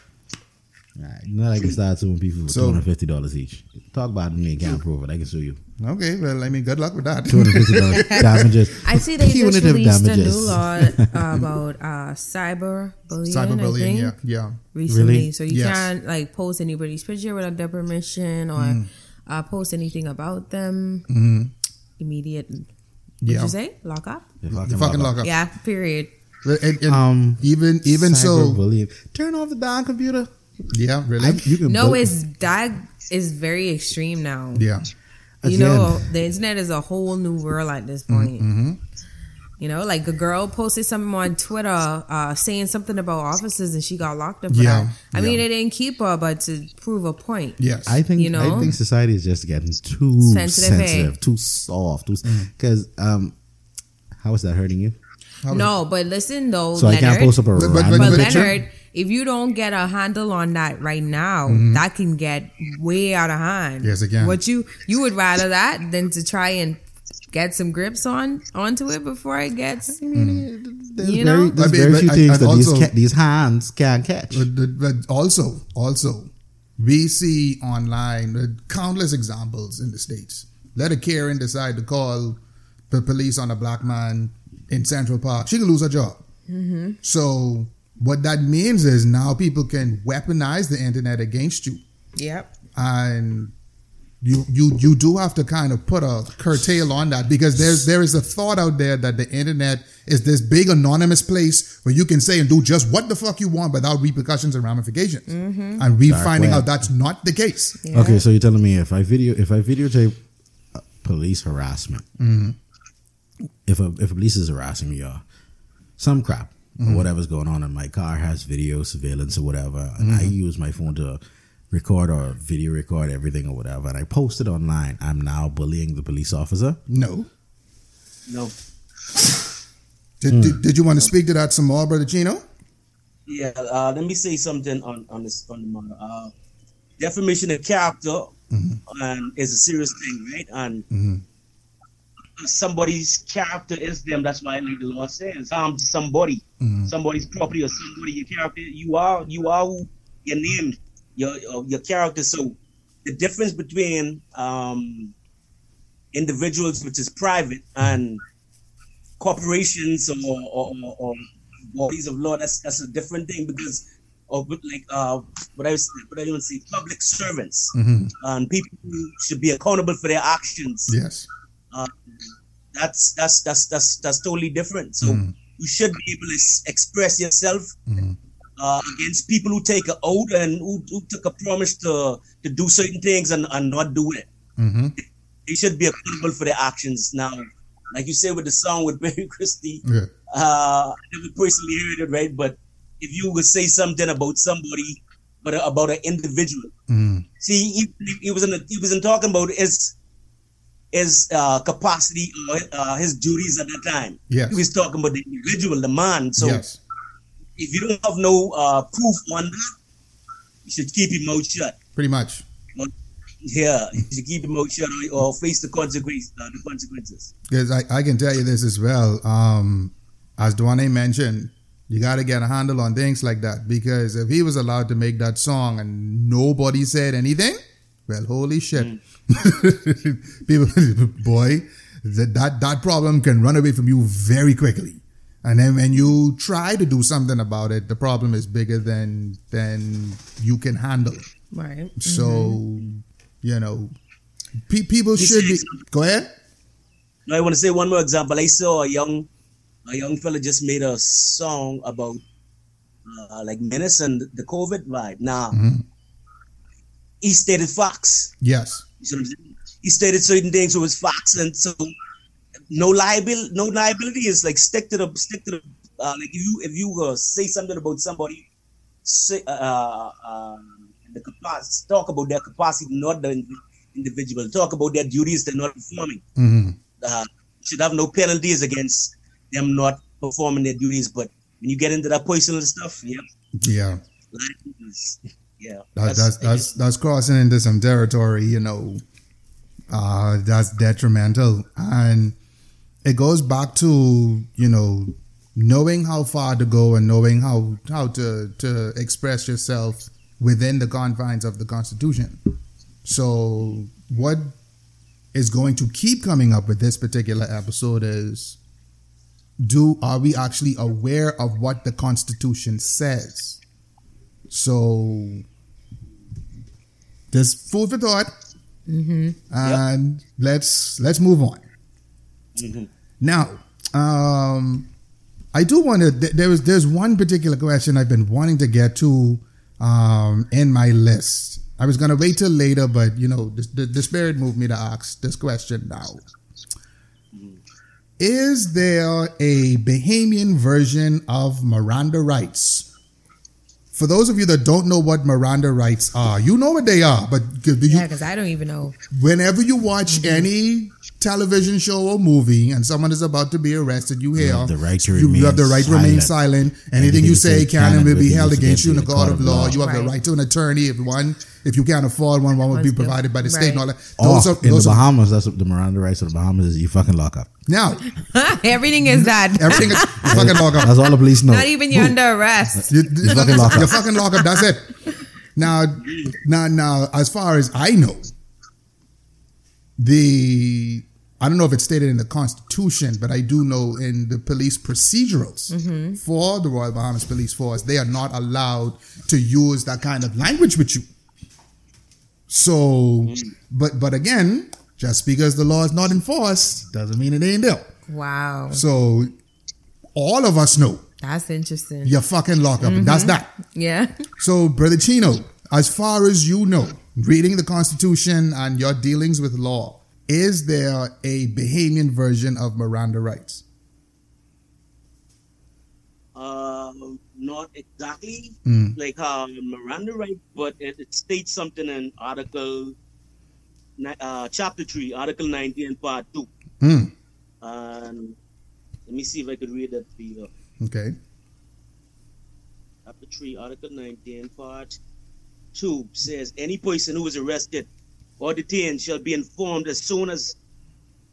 Right. Not like it's starts suing people for so, two hundred fifty dollars each. Talk about me and can't prove it. I can sue you. Okay, well, I mean, good luck with that. Two hundred fifty dollars damages. I see they just released a new law about uh, cyber bullying. Cyber bullying, yeah, yeah. Recently, really? So you yes. can't like post anybody's picture without their permission, or mm. uh, post anything about them. Mm-hmm. Immediate. What yeah. you say? Lock up. You fucking lock up. Yeah. Period. And, and um. Even even so. Bullying. Turn off the darn computer. Yeah, really. I, you can no, bully. It's that is very extreme now. Yeah, again. You know, the internet is a whole new world at this point. Mm-hmm. You know, like a girl posted something on Twitter uh, saying something about officers, and she got locked up. For yeah, that. I yeah. mean, they didn't keep her, but to prove a point. Yes, I think you know, I think society is just getting too sensitive, sensitive too soft, because mm. um, how is that hurting you? How no, but listen though, so Leonard, I can't post up a but, but, but Leonard. If you don't get a handle on that right now, mm-hmm. that can get way out of hand. Yes, again. What you you would rather that than to try and got some grips on onto it before I got, mm. there's you very, know. There's I mean, very few things that also, these, ca- these hands can catch. But, but also, also, we see online countless examples in the States. Let a Karen decide to call the police on a black man in Central Park. She can lose her job. Mm-hmm. So what that means is now people can weaponize the internet against you. Yep. And you you you do have to kind of put a curtail on that, because there's there is a thought out there that the internet is this big anonymous place where you can say and do just what the fuck you want without repercussions and ramifications. Mm-hmm. And we're Dark finding web. out that's not the case. Yeah. Okay, so you're telling me if I video if I videotape police harassment, mm-hmm. if a if a police is harassing me, or some crap, mm-hmm. or whatever's going on, and my car has video surveillance or whatever, and mm-hmm. I use my phone to record or video record everything or whatever, and I post it online, I'm now bullying the police officer? No. No. Did, mm. did, did you want to speak to that some more, Brother Chino? Yeah, uh, let me say something on, on this on the matter. Uh, defamation of character mm-hmm. and is a serious thing, right? And mm-hmm. somebody's character is them. That's why, like the law says, harm to somebody, mm-hmm. somebody's property or somebody, your character. You are you are who you're named. Your, your character. So the difference between um, individuals, which is private, and corporations or, or, or, or bodies of law, that's that's a different thing, because of like uh, what I was, what I don't say, public servants mm-hmm. and people who should be accountable for their actions. Yes, uh, that's that's that's that's that's totally different. So mm. you should be able to express yourself. Mm-hmm. Uh, against people who take an oath and who, who took a promise to to do certain things and, and not do it. Mm-hmm. They should be accountable for their actions. Now, like you said with the song with Perry Christie, yeah. uh, I never personally heard it, right? But if you would say something about somebody, but about an individual, mm. see, he, he was in a, he wasn't talking about his his uh, capacity or uh, his duties at that time. Yes. He was talking about the individual, the man. So. Yes. If you don't have no uh, proof on that, you should keep your mouth shut. Pretty much. Yeah, you should keep your mouth shut or face the consequences. Uh, the consequences. Yes, I, I can tell you this as well. Um, as Duane mentioned, you got to get a handle on things like that, because if he was allowed to make that song and nobody said anything, well, holy shit. Mm. People, boy, that, that that problem can run away from you very quickly. And then when you try to do something about it, the problem is bigger than than you can handle. Right. So, mm-hmm. you know, pe- people you should be... Go ahead. No, I want to say one more example. I saw a young a young fella just made a song about uh, like menace and the COVID vibe. Now, mm-hmm. he stated facts. Yes. He stated certain things with facts, and so... No liability. No liability is like stick to the stick to the. Uh, like if you if you uh, say something about somebody, say uh, uh, the capacity. Talk about their capacity, not the individual. Talk about their duties they're not performing. Mm-hmm. Uh, should have no penalties against them not performing their duties. But when you get into that personal stuff, yeah, yeah, yeah, that's that's that's, that's crossing into some territory, you know. Uh, that's detrimental, and it goes back to, you know, knowing how far to go and knowing how, how to, to express yourself within the confines of the Constitution. So what is going to keep coming up with this particular episode is, do are we actually aware of what the Constitution says? So there's food for thought, mm-hmm. and yep. let's let's move on. Mm-hmm. Now, um, I do want to. Th- there was there's one particular question I've been wanting to get to um, in my list. I was gonna wait till later, but you know, the, the, the spirit moved me to ask this question now. Is there a Bahamian version of Miranda rights? For those of you that don't know what Miranda rights are, you know what they are, but do you, yeah, because I don't even know. Whenever you watch mm-hmm. any television show or movie and someone is about to be arrested, you hear, you have the right to remain, you have the right to remain silent. Anything you say can and will be held against you in the court of law. You have the right to an attorney if one, if you can't afford one, one will be provided by the state and all that. Those are, in the Bahamas, that's what the Miranda rights of the Bahamas is. You fucking lock up. Now, everything is that. Everything is fucking lock up. That's all the police know. Not even you're under arrest. You fucking lock up. You fucking lock up. That's it. Now, now, now, as far as I know, the I don't know if it's stated in the Constitution, but I do know in the police procedurals mm-hmm. for the Royal Bahamas Police Force, they are not allowed to use that kind of language with you. So, but but again, just because the law is not enforced doesn't mean it ain't there. Wow. So all of us know. That's interesting. You're fucking lock up. Mm-hmm. That's that. Yeah. So, Brother Chino, as far as you know, reading the Constitution and your dealings with law, is there a Bahamian version of Miranda rights? Um, not exactly mm. like uh, Miranda rights, but it, it states something in Article, uh, Chapter three, Article nineteen, Part two. Mm. Um, let me see if I could read that for you. Okay. Chapter three, Article nineteen, Part two says, any person who is arrested or detained shall be informed as soon as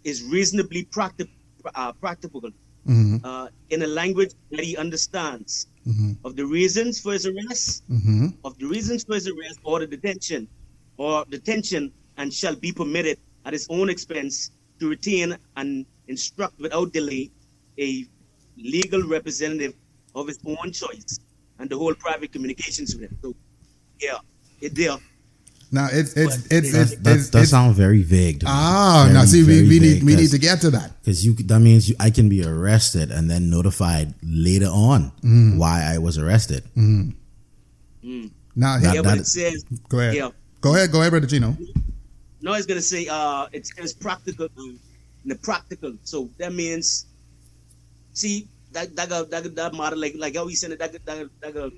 is reasonably practi- uh, practicable mm-hmm. uh, in a language that he understands mm-hmm. of the reasons for his arrest, mm-hmm. of the reasons for his arrest or the detention, or detention, and shall be permitted at his own expense to retain and instruct without delay a legal representative of his own choice and the whole private communications with him. So, yeah, it's there. Now it's it's but it's, it's, it's, it's that sounds very vague. To me. Ah, very, now see, we, we need we need to get to that because you that means you, I can be arrested and then notified later on mm. why I was arrested. Mm. Mm. Now that, yeah, that, but it says go ahead, yeah. go ahead, go ahead, Brother Gino. No, I was gonna say uh, it's it's practical, the practical. So that means. See that that that, that matter like like how he said it, that that that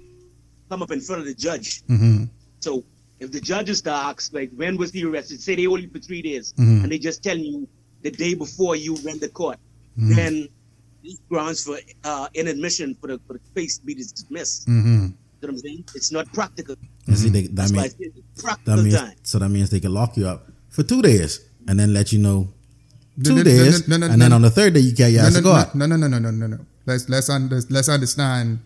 come up in front of the judge. Mm-hmm. So if the judge is to ask like when was he arrested, say they hold you for three days, mm-hmm. and they just tell you the day before you went to court, mm-hmm. then grounds for uh, inadmission for the for the case to be dismissed. Mm-hmm. You know what I'm saying? It's not practical. Mm-hmm. See, they, that means, practical that means, time. So that means they can lock you up for two days and then let you know. Two no, no, days, no, no, no, and no, then no. on the third day you can't ask no, no, God. No, no, no, no, no, no, no. Let's let's under, let's understand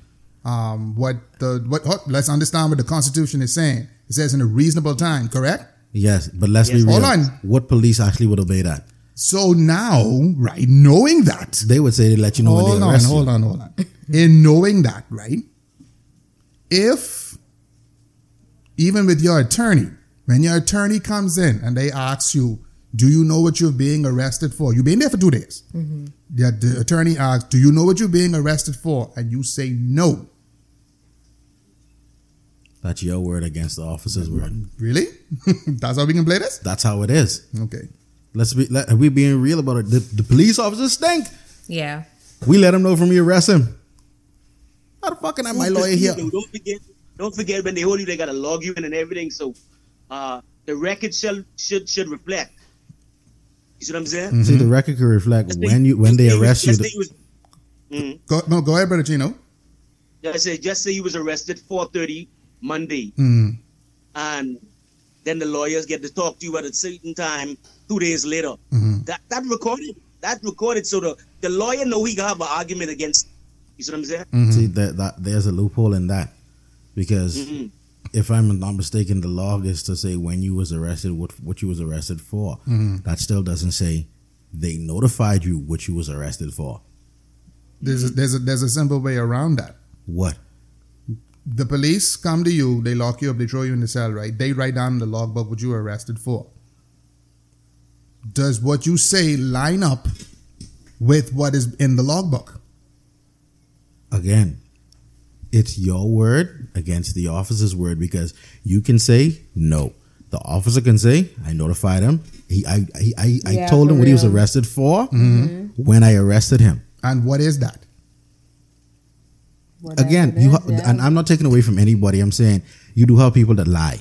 um, what the what. Oh, let's understand what the Constitution is saying. It says in a reasonable time, correct? Yes, but let's yes. be real. Hold on. What police actually would obey that? So now, right, knowing that, they would say they let you know when they arrest you. Hold on, hold on, hold on. In knowing that, right? If even with your attorney, when your attorney comes in and they ask you, do you know what you're being arrested for? You've been there for two days. Mm-hmm. The, the attorney asks, do you know what you're being arrested for? And you say no. That's your word against the officer's word. Really? That's how we can play this? That's how it is. Okay. Let's be, let, we're being real about it. The, the police officers stink. Yeah. We let them know from we arrest him. How the fuck can I my lawyer here? Don't forget, don't forget when they hold you, they got to log you in and everything. So uh, the record shall, should, should reflect. You see what I'm saying? Mm-hmm. See, the record can reflect let's when you when they arrest you. The, was, mm-hmm. go, no, go ahead, Brother Chino. Yeah, I said, just say he was arrested four thirty Monday. Mm-hmm. And then the lawyers get to talk to you at a certain time two days later. Mm-hmm. That that recorded. That recorded. So the, the lawyer know he can have an argument against him. You see what I'm saying? Mm-hmm. See, that, that there's a loophole in that. Because mm-hmm. if I'm not mistaken, the law is to say when you was arrested, what what you was arrested for. Mm-hmm. That still doesn't say they notified you what you was arrested for. There's a, there's a, there's a simple way around that. What? The police come to you, they lock you up, they throw you in the cell, right? They write down in the logbook what you were arrested for. Does what you say line up with what is in the logbook? Again, it's your word against the officer's word because you can say no. The officer can say, I notified him. He, I I, I, yeah, I told him what real. he was arrested for mm-hmm. when I arrested him. And what is that? What Again, you ha- yeah. and I'm not taking away from anybody. I'm saying you do have people that lie.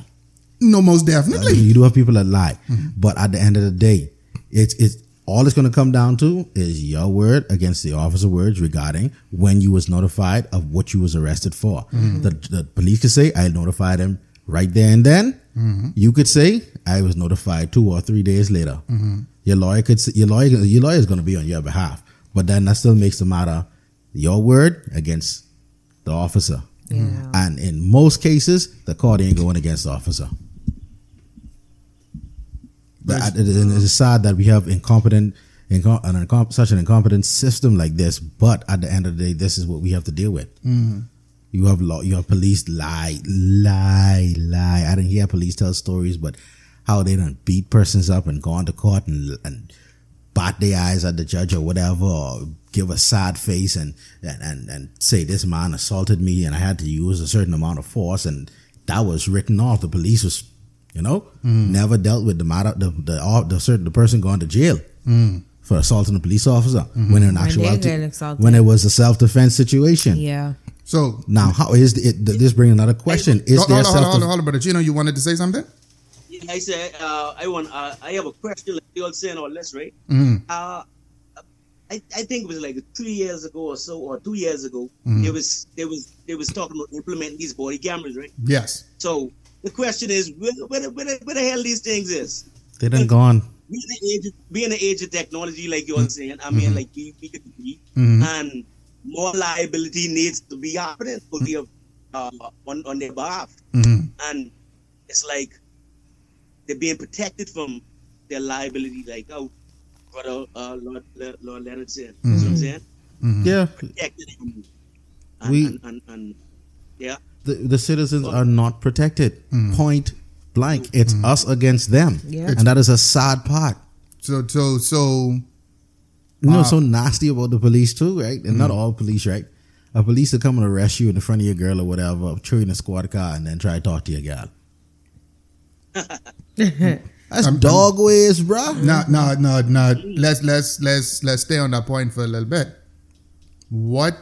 No, most definitely. I mean, you do have people that lie. Mm-hmm. But at the end of the day, it's, it's All it's going to come down to is your word against the officer's words regarding when you was notified of what you was arrested for. Mm-hmm. The, the police could say, I notified him right there and then. Mm-hmm. You could say, I was notified two or three days later. Mm-hmm. Your lawyer could say, your lawyer, your lawyer is going to be on your behalf. But then that still makes the matter your word against the officer. Yeah. And in most cases, the court ain't going against the officer. But it's sad that we have incompetent, incom- an incom- such an incompetent system like this. But at the end of the day, this is what we have to deal with. Mm-hmm. You have law, you have police lie, lie, lie. I didn't hear police tell stories, but how they done beat persons up and gone to court and and bat their eyes at the judge or whatever, or give a sad face and and, and and say this man assaulted me and I had to use a certain amount of force, and that was written off. The police was. You know, mm. never dealt with the matter. The the the, certain, the person going to jail mm. for assaulting a police officer mm-hmm. when in actuality when, when it was a self defense situation. Yeah. So now, how is the, it? This brings another question. Is hold, there hold, hold, hold, hold, brother Chino, you wanted to say something? Yeah, I said uh, I want. Uh, I have a question. Like you all saying all this, right? Mm. Uh, I I think it was like three years ago or so, or two years ago. Mm. There was there was there was talking about implementing these body cameras, right? Yes. So. The question is, where, where, where, where the hell these things is? They done gone. Being the age of, being the age of technology, like you're mm-hmm. saying, I mean, mm-hmm. like we could be, mm-hmm. and more liability needs to be happening for mm-hmm. the, uh, on, on their behalf. Mm-hmm. And it's like they're being protected from their liability, like how Brother uh, Lord, Lord Leonard said. Mm-hmm. You know what I'm saying? Mm-hmm. Yeah. Protected and, we... and, and, and, and yeah. The, the citizens are not protected. Mm. Point blank. It's mm. us against them. Yeah. And that is a sad part. So, so, so. You uh, know, so nasty about the police too, right? And mm. not all police, right? A police will come and arrest you in the front of your girl or whatever, throw you in a squad car and then try to talk to your girl. That's I'm, dog I'm, ways, bro. No, no, no, no. Let's, let's, let's, let's stay on that point for a little bit. What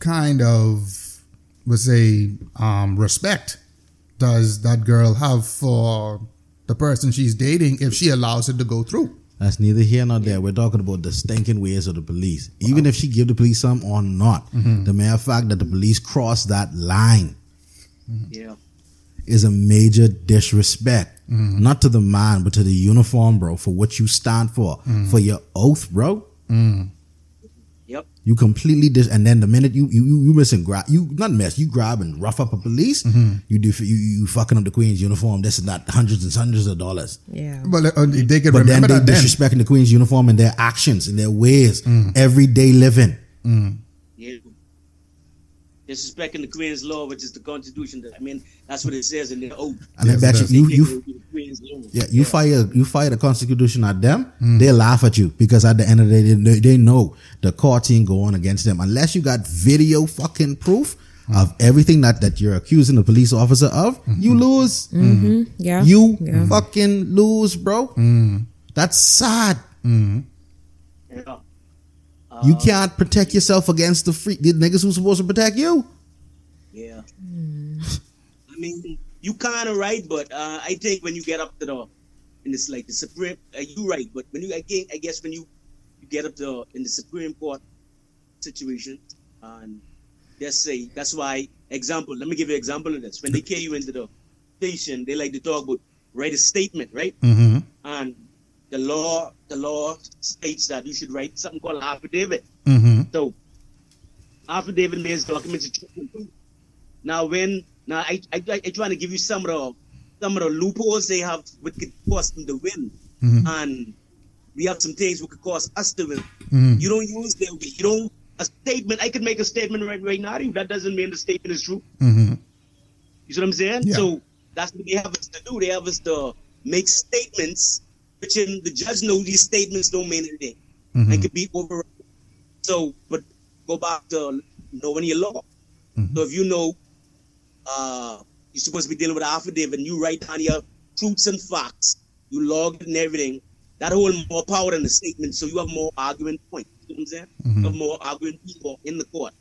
kind of would say um, respect does that girl have for the person she's dating if she allows it to go through? That's neither here nor there. We're talking about the stinking ways of the police. Wow. Even if she give the police some or not, mm-hmm. the mere fact that the police cross that line mm-hmm. yeah. is a major disrespect. Mm-hmm. Not to the man, but to the uniform, bro, for what you stand for, mm-hmm. for your oath, bro. Mm-hmm. Yep. You completely dis, and then the minute you you you missing grab you not mess you grab and rough up a police mm-hmm. you do you you fucking up the Queen's uniform. This is not hundreds and hundreds of dollars. Yeah, but uh, they could but remember then they that disrespecting then. The Queen's uniform and their actions and their ways, mm. everyday living. Mm. Yeah, disrespecting the Queen's law, which is the Constitution. I mean, that's what it says in the oath. And yes, I bet you you, you yeah you yeah. fire you fire the Constitution at them, mm. they laugh at you because at the end of the day they, they know the court ain't going against them unless you got video fucking proof mm. of everything that, that you're accusing the police officer of. Mm-hmm. You lose. Mm-hmm. Yeah, you yeah. fucking lose, bro. Mm. That's sad. Mm. Yeah. You can't protect yourself against the freak the niggas who's supposed to protect you. Yeah. Mm. I mean, you kind of right, but uh, I think when you get up to the, and it's like the Supreme, uh, you right, but when you, I guess, I guess when you, you get up to in the Supreme Court situation, uh, and let's say, that's why, example, let me give you an example of this. When they carry you into the station, they like to talk about, write a statement, right? Mm-hmm. And The law, the law states that you should write something called an affidavit. Mm-hmm. So, affidavit means documents. Now, when now I I I trying to give you some of the some of the loopholes they have, which could cost them to win, mm-hmm. and we have some things which could cost us to win. Mm-hmm. You don't use them. You don't a statement. I could make a statement right right now. That doesn't mean the statement is true. Mm-hmm. You see what I'm saying? Yeah. So that's what they have us to do. They have us to make statements. Which in the judge knows these statements don't mean anything. Mm-hmm. They could be overruled. So, but go back to knowing your law. Mm-hmm. So if you know uh, you're supposed to be dealing with an affidavit and you write down your truths and facts, you log it and everything, that holds more power than the statement, so you have more argument points. You know what I'm saying? Mm-hmm. You have more arguing people in the court.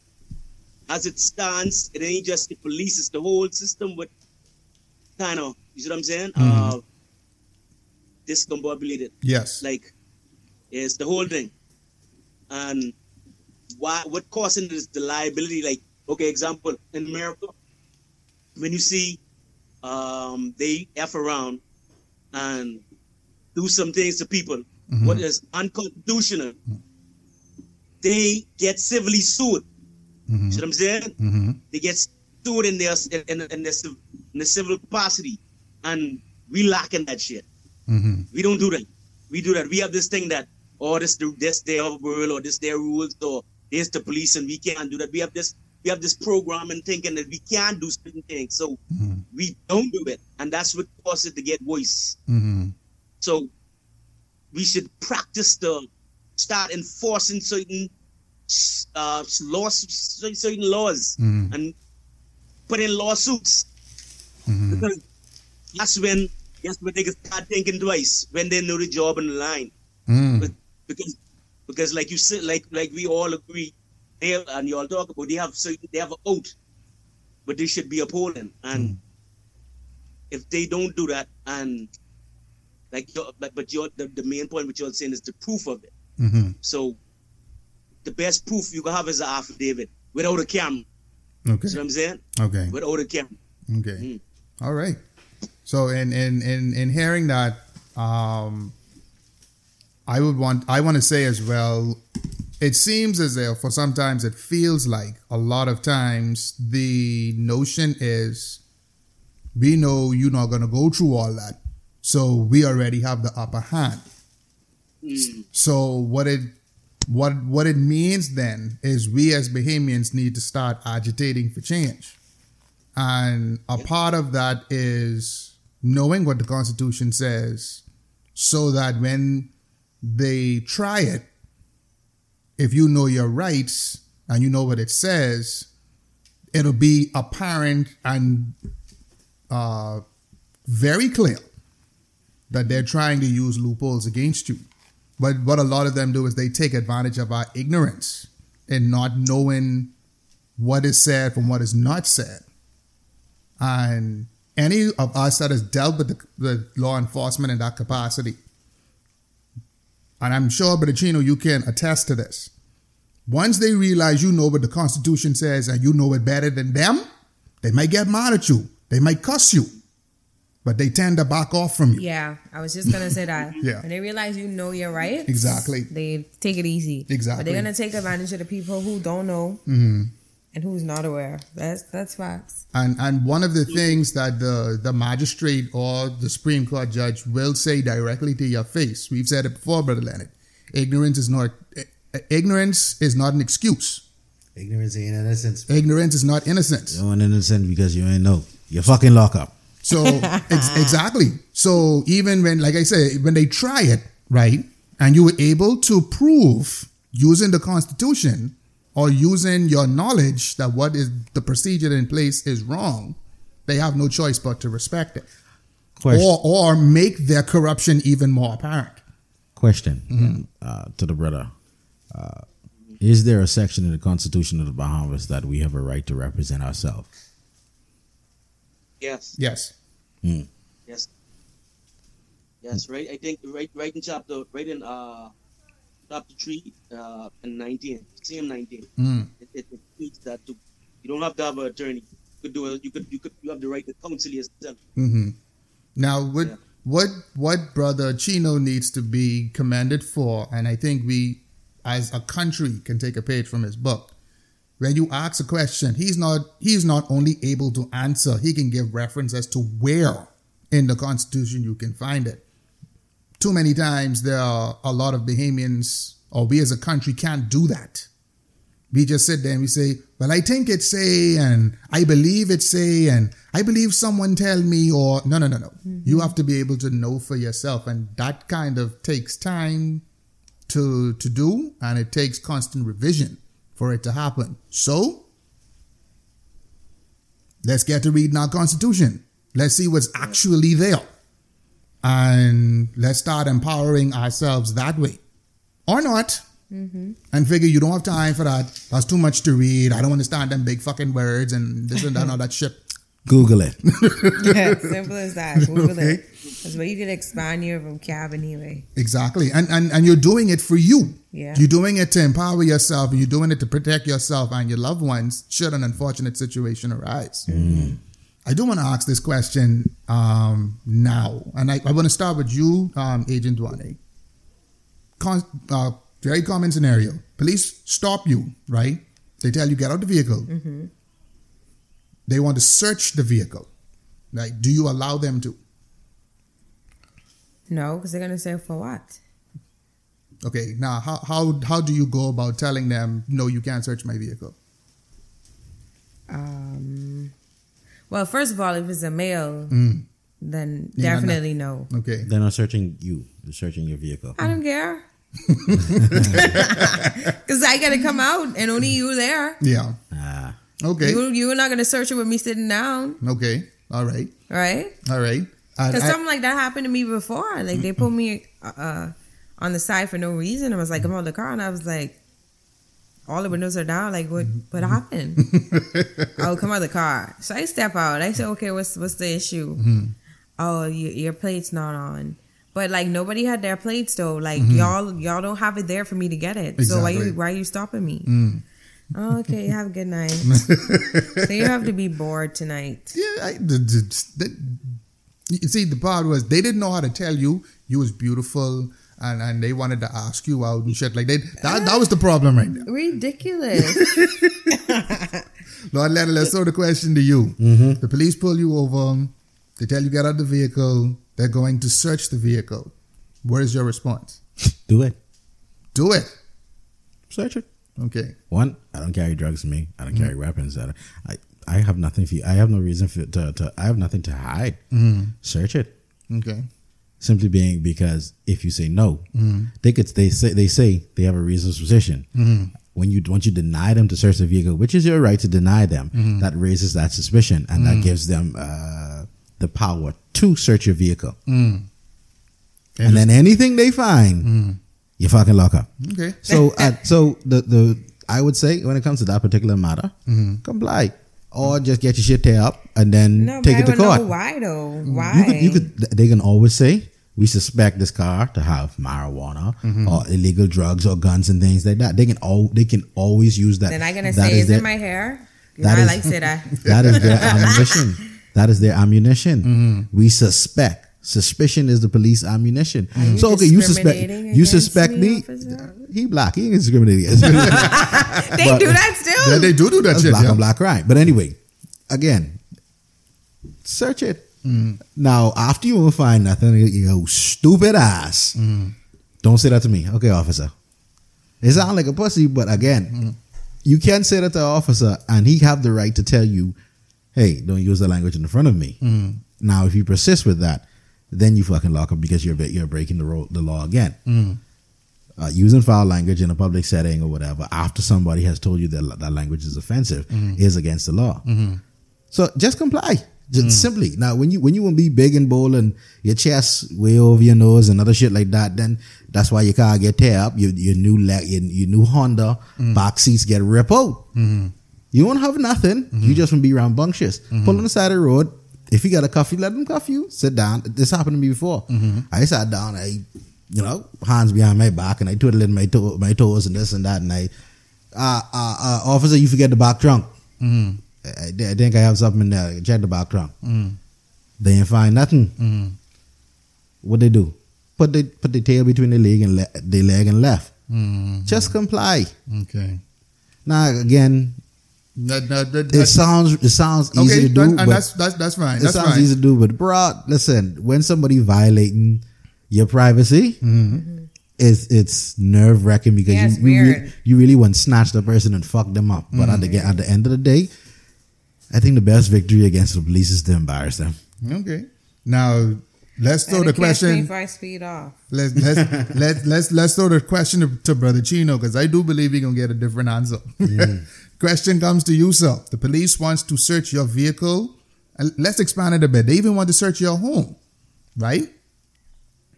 As it stands, it ain't just the police, it's the whole system with kind of, you see what I'm saying? Mm-hmm. Uh, discombobulated. Yes. Like It's the whole thing. And why, what causing this, the liability? Like, okay, example, in America, when you see um, they F around and do some things to people, mm-hmm. what is unconstitutional, they get civilly sued. Mm-hmm. See what I'm saying? Mm-hmm. They get sued in their in, in, their, in their civil capacity, and we lacking that shit. Mm-hmm. We don't do that. We do that. We have this thing that, oh, this this their world, or this their rules, or this the police, and we can't do that. We have this we have this programming thinking that we can't do certain things, so mm-hmm. we don't do it, and that's what causes it to get worse. Mm-hmm. So we should practice the start enforcing certain uh, laws, certain laws, mm-hmm. and put in lawsuits. Mm-hmm. Because that's when that's when niggas start thinking twice when they know the job on the line. Mm. But because, because like you said, like like we all agree, they have, and you all talk about, they have certain, they have an oath, but they should be upholding. And mm. if they don't do that, and like your, but, but your the, the main point which you're saying is the proof of it. Mm-hmm. So the best proof you can have is an affidavit without a camera. Okay, see what I'm saying? Okay, without a camera. Okay, mm. all right. So in in in, in hearing that, um, I would want I want to say as well, it seems as if, for sometimes it feels like a lot of times the notion is, we know you're not going to go through all that, so we already have the upper hand. Mm. So what it what what it means then is we as Bahamians need to start agitating for change. And a part of that is knowing what the Constitution says, so that when they try it, if you know your rights and you know what it says, it'll be apparent and uh, very clear that they're trying to use loopholes against you. But what a lot of them do is they take advantage of our ignorance and not knowing what is said from what is not said. And any of us that has dealt with the, the law enforcement in that capacity, and I'm sure, Brother Chino, you can attest to this. Once they realize you know what the Constitution says and you know it better than them, they might get mad at you. They might cuss you. But they tend to back off from you. Yeah, I was just going to say that. Yeah. When they realize you know your rights, exactly, they take it easy. Exactly. But they're going to take advantage of the people who don't know mm-hmm. and who's not aware. That's that's facts. And and one of the things that the, the magistrate or the Supreme Court judge will say directly to your face, we've said it before, Brother Leonard, ignorance is not ignorance is not an excuse. Ignorance ain't innocence. Ignorance is not innocence. You ain't innocent because you ain't know. You're fucking lock up. So ex- exactly. So even when, like I say, when they try it, right, and you were able to prove using the Constitution or using your knowledge that what is the procedure in place is wrong, they have no choice but to respect it. Question. Or or make their corruption even more apparent. Question mm-hmm. uh, to the brother. Uh, is there a section in the Constitution of the Bahamas that we have a right to represent ourselves? Yes. Yes. Mm. Yes. Yes, right. I think right right in chapter, right in... Uh, Chapter three uh, and nineteen, same nineteen. Mm. It, it, it speaks that to, you don't have to have an attorney. You could do it. You could. You could. You have the right to counsel yourself. Mm-hmm. Now, what yeah. what what Brother Chino needs to be commended for, and I think we, as a country, can take a page from his book. When you ask a question, he's not he's not only able to answer; he can give reference as to where in the Constitution you can find it. Too many times there are a lot of Bahamians, or we as a country can't do that. We just sit there and we say, well, I think it say, and I believe it say, and I believe someone tell me, or no, no, no, no. Mm-hmm. You have to be able to know for yourself. And that kind of takes time to, to do, and it takes constant revision for it to happen. So let's get to reading our Constitution. Let's see what's actually there. And let's start empowering ourselves that way. Or not. Mm-hmm. And figure you don't have time for that. That's too much to read. I don't understand them big fucking words and this and that and all that shit. Google it. Yeah, simple as that. Google okay. it. That's where you can expand your vocab anyway. Exactly. And, and and you're doing it for you. Yeah. You're doing it to empower yourself. And you're doing it to protect yourself and your loved ones should an unfortunate situation arise. Mm. I do want to ask this question um, now. And I, I want to start with you, um, Agent Duane. Con- uh, very common scenario. Police stop you, right? They tell you, get out the vehicle. Mm-hmm. They want to search the vehicle. Like, do you allow them to? No, because they're going to say, for what? Okay, now, how, how how do you go about telling them, no, you can't search my vehicle? Um. Well, first of all, if it's a male, mm. then yeah, definitely no, no. Okay. They're not searching you. They're searching your vehicle. I don't care. Because I got to come out and only you there. Yeah. Ah. Okay. You, you were not going to search it with me sitting down. Okay. All right. All right. All right. Because something like that happened to me before. Like, they put me uh, on the side for no reason. I was like, I'm out of the car. And I was like, all the windows are down. Like, what, what happened? Oh, come out of the car. So I step out. I said, okay, what's what's the issue? Mm-hmm. Oh, you, your plate's not on. But, like, nobody had their plates, though. Like, mm-hmm. y'all y'all don't have it there for me to get it. Exactly. So why you, why are you stopping me? Mm. Oh, okay, have a good night. So you have to be bored tonight. Yeah, I, the, the, the, see, the part was they didn't know how to tell you you was beautiful, and, and they wanted to ask you out and shit like that. That, uh, that was the problem right there. Ridiculous. Lord Leonard, let's throw the question to you. Mm-hmm. The police pull you over. They tell you get out of the vehicle. They're going to search the vehicle. What is your response? Do it. Do it. Search it. Okay. One, I don't carry drugs with me. I don't mm. carry weapons. I, don't, I I have nothing for you. I have no reason for to. to I have nothing to hide. Mm. Search it. Okay. Simply being because if you say no, mm. they could. They say they say they have a reasonable suspicion. Mm. When you once you deny them to search the vehicle, which is your right to deny them, mm. that raises that suspicion and mm. that gives them uh, the power to search your vehicle. Mm. And then anything they find. Mm. You fucking lock up. Okay. So, uh, so the the I would say when it comes to that particular matter, mm-hmm. comply or just get your shit tear up and then no, take it to court. No, why though? Why? You could, you could, they can always say we suspect this car to have marijuana mm-hmm. or illegal drugs or guns and things like that. They can all they can always use that. Then I gonna that say, is, is it my hair? No, I like say that. That is their ammunition. That is their ammunition. Mm-hmm. We suspect. Suspicion is the police ammunition. So okay, you suspect you suspect me. Officer? He black. He ain't discriminating. They but, do that still. Yeah, they do do that. That's shit. Black yeah. on black crime. But anyway, again, search it. Mm. Now after you will find nothing, you go stupid ass. Mm. Don't say that to me, okay, officer. It sounds like a pussy, but again, mm. you can say that to an officer, and he have the right to tell you, "Hey, don't use the language in front of me." Mm. Now, if you persist with that. Then you fucking lock up because you're you're breaking the, ro- the law again. Mm. Uh, using foul language in a public setting or whatever after somebody has told you that that language is offensive mm. is against the law. Mm-hmm. So just comply, just mm. simply. Now, when you when you won't be big and bold and your chest way over your nose and other shit like that, then that's why your car get tear up. Your your new le- your, your new Honda mm. box seats get ripped out. Mm-hmm. You won't have nothing. Mm-hmm. You just won't be rambunctious. Mm-hmm. Pull on the side of the road. If you got a cuff, you let them cuff you. Sit down. This happened to me before. Mm-hmm. I sat down. I, you know, hands behind my back, and I twiddling my toe, my toes, and this and that. And I, uh, uh, uh officer, you forget the back trunk. Mm-hmm. I, I think I have something in there. Check the back trunk. Mm-hmm. They ain't find nothing. Mm-hmm. What they do? Put the put the tail between the leg and le- the leg and left. Mm-hmm. Just comply. Okay. Now again. No, no, no, it sounds it sounds easy okay, to do, and but that's that's that's fine. It that's sounds fine. easy to do, but bro, listen. When somebody violating your privacy, mm-hmm. it's it's nerve wracking because yeah, you you really, you really want to snatch the person and fuck them up. But mm-hmm. at the at the end of the day, I think the best victory against the police is to embarrass them. Okay, now let's throw and the question. I speed off. Let's let's let's let's let's throw the question to, to Brother Chino because I do believe you're gonna get a different answer. Mm. Question comes to you, sir. The police wants to search your vehicle. Let's expand it a bit. They even want to search your home, right?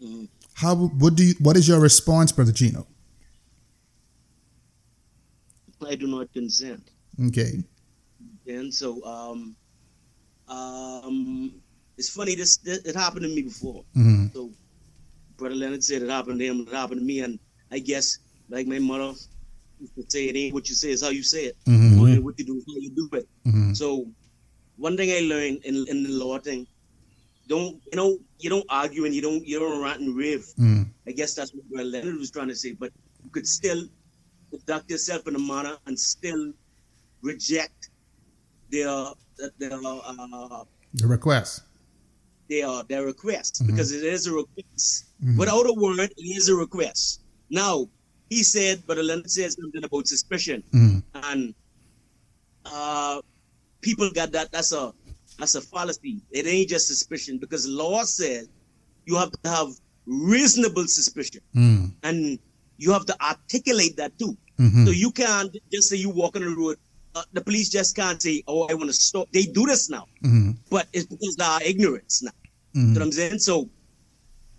Mm. How? What do you? What is your response, Brother Chino? I do not consent. Okay. And so, um, um, it's funny, this, this it happened to me before. Mm-hmm. So Brother Leonard said it happened to him, it happened to me, and I guess, like my mother used to say, it ain't what you say, it's how you say it. Mm-hmm. Or what you do is how you do it. Mm-hmm. So one thing I learned in, in the law thing, don't you know you don't argue and you don't you don't rant and rave. Mm-hmm. I guess that's what Brother Leonard was trying to say, but you could still conduct yourself in a manner and still reject their their uh, the request. They are their request, mm-hmm. because it is a request. Mm-hmm. Without a word, it is a request. Now, he said, Brother Leonard said something about suspicion, mm-hmm. and uh, people got that. That's a that's a fallacy. It ain't just suspicion, because law says you have to have reasonable suspicion, mm-hmm. and you have to articulate that too. Mm-hmm. So you can't just say you walk on the road. Uh, the police just can't say, oh, I want to stop. They do this now, mm-hmm. but it's because they are ignorance now. Mm-hmm. You know what I'm saying? So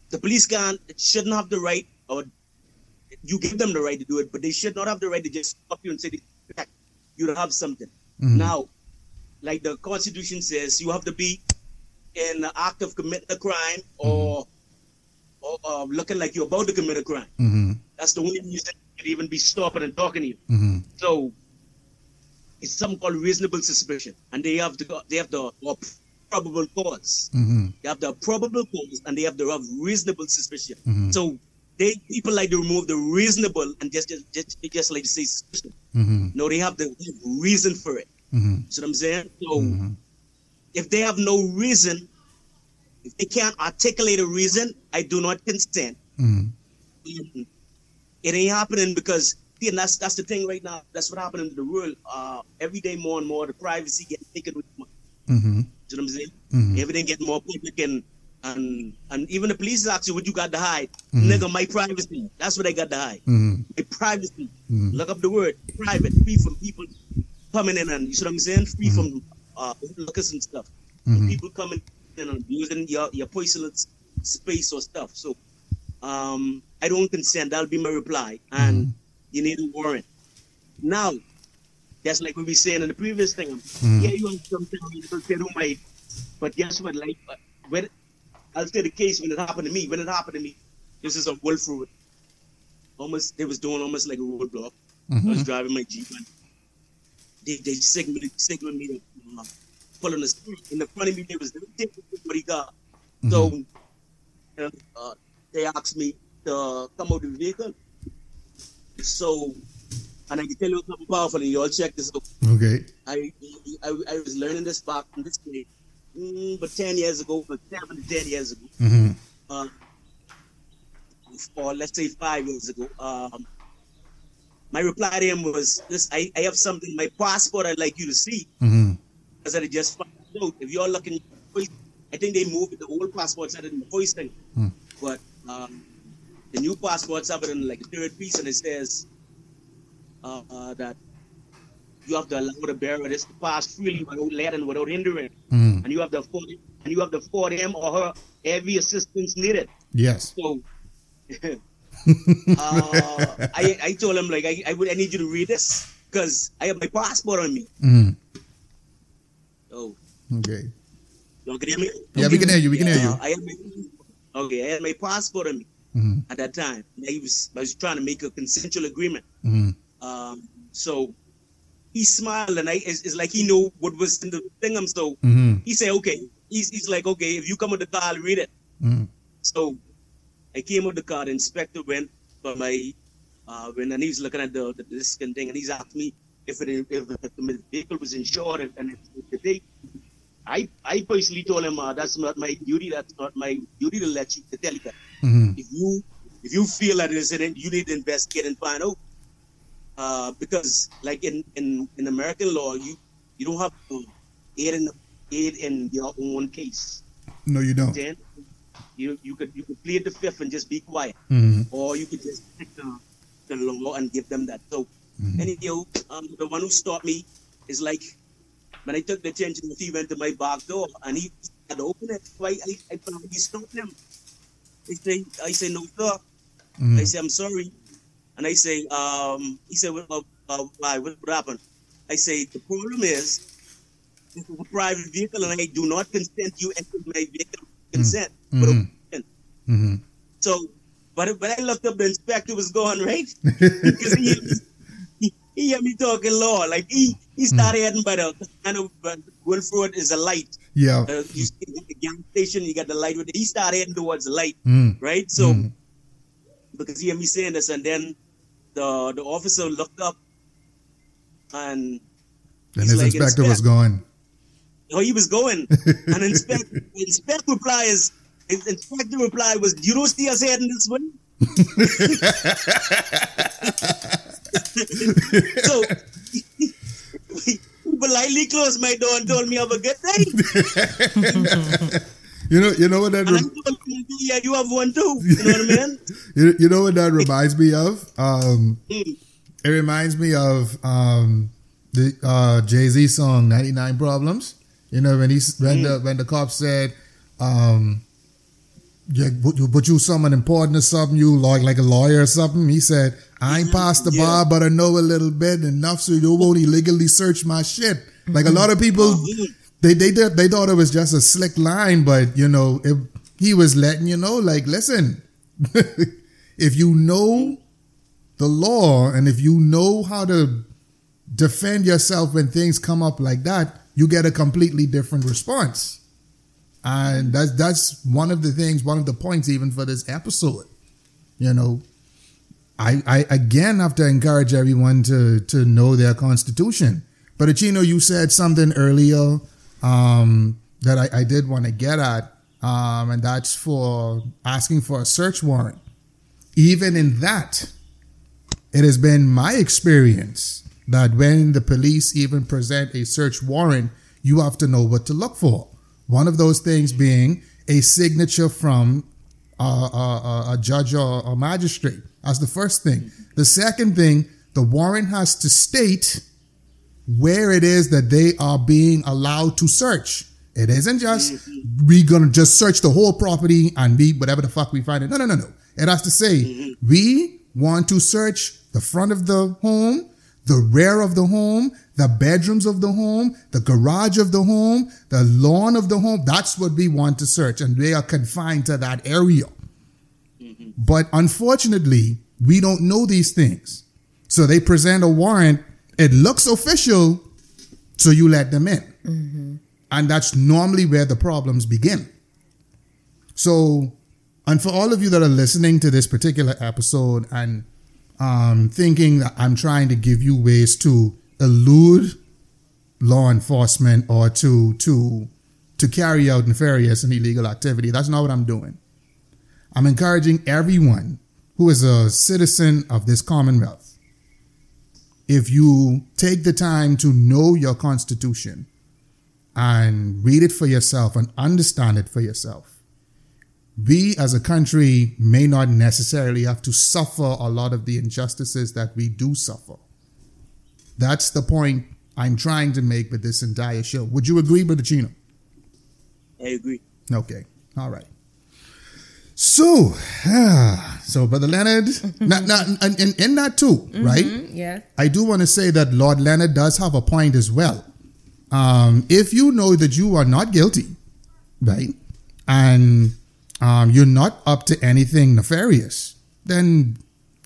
the police can't, shouldn't have the right, or you give them the right to do it, but they should not have the right to just stop you and say, you have something. Mm-hmm. Now, like the Constitution says, you have to be in the act of committing a crime or, mm-hmm. or uh, looking like you're about to commit a crime. Mm-hmm. That's the only reason you could even be stopping and talking to you. Mm-hmm. So, it's something called reasonable suspicion, and they have the they have the or probable cause. Mm-hmm. They have the probable cause, and they have the have reasonable suspicion. Mm-hmm. So they people like to remove the reasonable and just just just, just like to say suspicion. Mm-hmm. No, they have the reason for it. Mm-hmm. So I'm saying, so mm-hmm. if they have no reason, if they can't articulate a reason, I do not consent. Mm-hmm. It ain't happening because. And that's that's the thing right now. That's what happened in the world. Uh, every day more and more, the privacy gets taken with money. Mm-hmm. You know what I'm saying? Mm-hmm. Everything gets more public, and, and and even the police ask you, what you got to hide? Mm-hmm. Nigga, my privacy. That's what I got to hide. Mm-hmm. My privacy. Mm-hmm. Look up the word. Private. Free from people coming in and, you see what I'm saying? Free mm-hmm. from uh, lookers and stuff. Mm-hmm. And people coming in and using your, your personal space or stuff. So um, I don't consent. That'll be my reply. And mm-hmm. you need a warrant. Now, that's like we were saying in the previous thing. Mm. Yeah, you have something who might, but guess what? Like, when I'll say the case when it happened to me. When it happened to me, this is a Wolf Road. Almost, they was doing almost like a roadblock. Mm-hmm. I was driving my Jeep, and they they signaled, signaled me to uh, pull on the street. In the front of me, there was somebody got. So uh, uh, they asked me to come out of the vehicle. So, and I can tell you something powerful, and you all check this out. Okay. I I, I was learning this back in this day, mm, but ten years ago, but seven to ten years ago, mm-hmm. uh, or let's say five years ago. Um, my reply to him was this: I, I have something, my passport. I'd like you to see, mm-hmm. because I just found out. If you're looking, I think they moved the old passports out of the hoisting, mm. but. Um, The new passports have it in like a third piece, and it says uh, uh, that you have to allow the bearer this to pass freely without let and without hindrance, mm. and you have to afford and you have to afford him or her every assistance needed. Yes. So uh, I I told him like I, I would I need you to read this because I have my passport on me. Mm. Oh. Okay. Y'all can hear me? Yeah, we can hear you. We can hear you. Uh, I have my, okay, I had my passport on me. Mm-hmm. At that time, he was, I was trying to make a consensual agreement. Mm-hmm. Um, so he smiled, and I, it's, it's like he knew what was in the thing. I'm so mm-hmm. he said, "Okay." He's, he's like, "Okay, if you come with the car, I'll read it." Mm-hmm. So I came with the car. The inspector went for my uh, when, and he was looking at the, the disc and thing, and he's asked me if it, if the vehicle was insured, and if they. I, I personally told him uh, that's not my duty. That's not my duty to let you to tell you that. Mm-hmm. If you if you feel that it's an incident, you need to investigate and find out. Uh, because like in, in, in American law, you you don't have to aid in aid in your own case. No, you don't. Then you you could you could plead the fifth and just be quiet, mm-hmm. or you could just pick the, the law and give them that. So mm-hmm. anyhow, um, the one who stopped me is like. When I took the change, he went to my back door and he had to open it. So I, I, I he stopped him. I say, I say no, sir. Mm-hmm. I say, I'm sorry. And I say, um, he said, well, uh, why? What happened? I say, the problem is private vehicle, and I do not consent you enter my vehicle with consent. Mm-hmm. But mm-hmm. So, but when I looked up, the inspector was gone, right? Because he, he, he heard me talking law. Like, he, he started mm-hmm. heading by the kind of uh, Wilford is a light. Yeah. Uh, you see the gas station, you got the light with it. He started heading towards the light, mm-hmm. right? So, mm-hmm. because he heard me saying this, and then the the officer looked up, and and his like, inspector inspect. was going. Oh, he was going. And inspect, inspect reply is, his inspector reply was, "You don't see us heading this way." So he politely closed my door and told me have a good day. You know, you know what that. Re- you, yeah, you have one too. You know what I mean? you, you know what that reminds me of? Um, mm. It reminds me of um, the uh, Jay-Z song ninety-nine Problems. You know, when he when mm. the when the cop said, um, yeah, but you but you someone important or something, you like like a lawyer or something. He said, "I ain't past the yeah. bar, but I know a little bit enough so you won't illegally search my shit." Mm-hmm. Like a lot of people. Oh, They they did, they thought it was just a slick line, but you know, if he was letting you know, like, listen, if you know the law and if you know how to defend yourself when things come up like that, you get a completely different response. And that's that's one of the things, one of the points even for this episode. You know, I I again have to encourage everyone to to know their constitution. But Chino, you said something earlier. Um, that I, I did want to get at, um, and that's for asking for a search warrant. Even in that, it has been my experience that when the police even present a search warrant, you have to know what to look for. One of those things being a signature from a, a, a judge or a magistrate. That's the first thing. The second thing, the warrant has to state where it is that they are being allowed to search. It isn't just we're gonna just search the whole property and be whatever the fuck we find it. No, no, no, no. It has to say we want to search the front of the home, the rear of the home, the bedrooms of the home, the garage of the home, the lawn of the home. That's what we want to search, and they are confined to that area. Mm-hmm. But unfortunately, we don't know these things, so they present a warrant. It looks official, so you let them in. Mm-hmm. And that's normally where the problems begin. So, and for all of you that are listening to this particular episode and um, thinking that I'm trying to give you ways to elude law enforcement or to to to carry out nefarious and illegal activity, that's not what I'm doing. I'm encouraging everyone who is a citizen of this Commonwealth, if you take the time to know your constitution and read it for yourself and understand it for yourself, we as a country may not necessarily have to suffer a lot of the injustices that we do suffer. That's the point I'm trying to make with this entire show. Would you agree, Brother Chino? I agree. Okay. All right. So, ah, so Brother Leonard, not, not, and, and in that too, mm-hmm, right? Yeah. I do want to say that Lord Leonard does have a point as well. Um, if you know that you are not guilty, right, and um, you're not up to anything nefarious, then,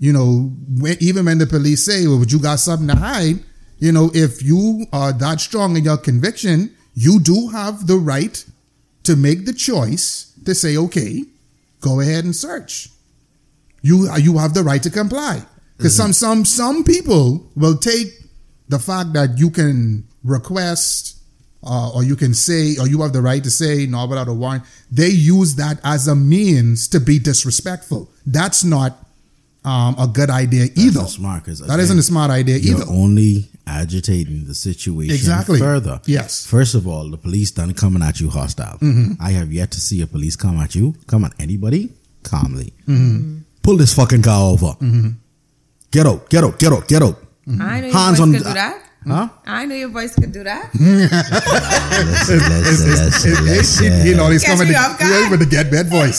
you know, when, even when the police say, well, you got something to hide, you know, if you are that strong in your conviction, you do have the right to make the choice to say, okay, go ahead and search. You you have the right to comply. Because mm-hmm. some some some people will take the fact that you can request uh, or you can say or you have the right to say no without a warrant. They use that as a means to be disrespectful. That's not um, a good idea either. That's smart, that isn't a smart idea you're either. You're only agitating the situation exactly. further. Yes. First of all, the police done coming at you hostile. Mm-hmm. I have yet to see a police come at you, come at anybody, calmly. Mm-hmm. Pull this fucking car over. Mm-hmm. Get out, get out, get out, get out. Mm-hmm. I know your Hands voice on, could do that. Huh? I know your voice could do that. You know, he's coming with the get bed voice.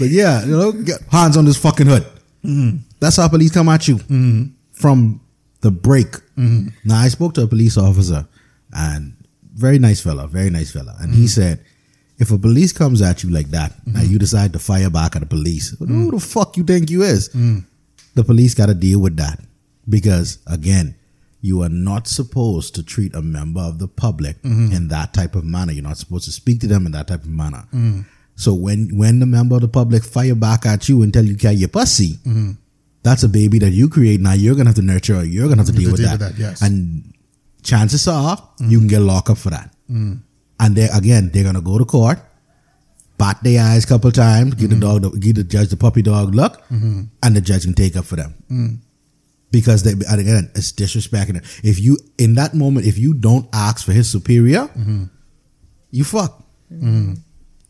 But yeah, you know, get hands on this fucking hood. Mm-hmm. That's how police come at you mm-hmm. from the break Mm-hmm. Now, I spoke to a police officer, and very nice fella, very nice fella. And mm-hmm. he said, if a police comes at you like that, mm-hmm. and you decide to fire back at the police, well, mm-hmm. who the fuck you think you is? Mm-hmm. The police got to deal with that. Because, again, you are not supposed to treat a member of the public mm-hmm. in that type of manner. You're not supposed to speak to them in that type of manner. Mm-hmm. So when, when the member of the public fire back at you and tell you carry your pussy, mm-hmm. that's a baby that you create. Now you're going to have to nurture or you're going to have to deal, to with, deal that. with that. Yes. And chances are mm-hmm. you can get locked up for that. Mm-hmm. And they, again, they're going to go to court, bat their eyes a couple times, give mm-hmm. the dog, give the judge the puppy dog look, mm-hmm. and the judge can take up for them. Mm-hmm. Because they, and again, it's disrespecting it. If you, in that moment, if you don't ask for his superior, mm-hmm. you fuck. Mm-hmm.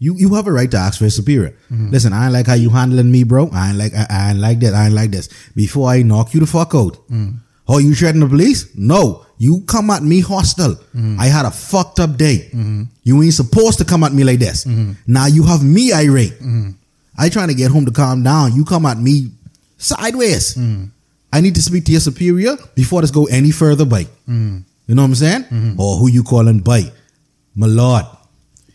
You you have a right to ask for his superior. Mm-hmm. Listen, I ain't like how you handling me, bro. I ain't like I, I ain't like that. I ain't like this. Before I knock you the fuck out. Mm-hmm. Oh, you threatening the police? No. You come at me hostile. Mm-hmm. I had a fucked up day. Mm-hmm. You ain't supposed to come at me like this. Mm-hmm. Now you have me irate. Mm-hmm. I trying to get home to calm down. You come at me sideways. Mm-hmm. I need to speak to your superior before this go any further, bite. Mm-hmm. You know what I'm saying? Mm-hmm. Or who you calling bite? My lord.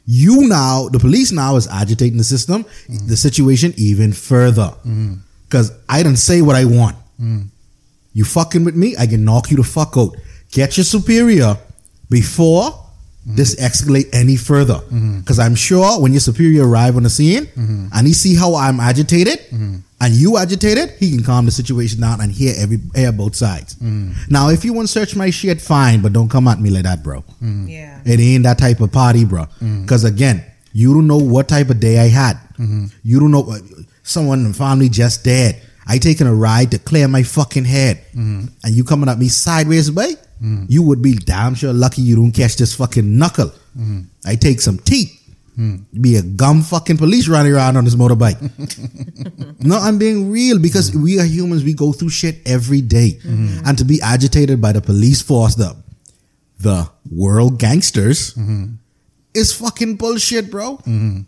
You now, the police now is agitating the system, mm-hmm. the situation even further. Because mm-hmm. I done say what I want. Mm-hmm. You fucking with me, I can knock you the fuck out. Get your superior before mm-hmm. this escalate any further. Because mm-hmm. I'm sure when your superior arrive on the scene mm-hmm. and he see how I'm agitated, mm-hmm. and you agitated, he can calm the situation down and hear every hear both sides. Mm. Now, if you want to search my shit, fine, but don't come at me like that, bro. Mm. Yeah, it ain't that type of party, bro. Because mm. again, you don't know what type of day I had. Mm-hmm. You don't know. Someone in the family just dead. I taking a ride to clear my fucking head, mm. and you coming at me sideways, boy. Mm. You would be damn sure lucky you don't catch this fucking knuckle. Mm. I take some teeth. Hmm. Be a gum fucking police running around on this motorbike. No, I'm being real, because mm-hmm. we are humans. We go through shit every day. Mm-hmm. And to be agitated by the police force, the, the world gangsters, mm-hmm. is fucking bullshit, bro. Mm-hmm.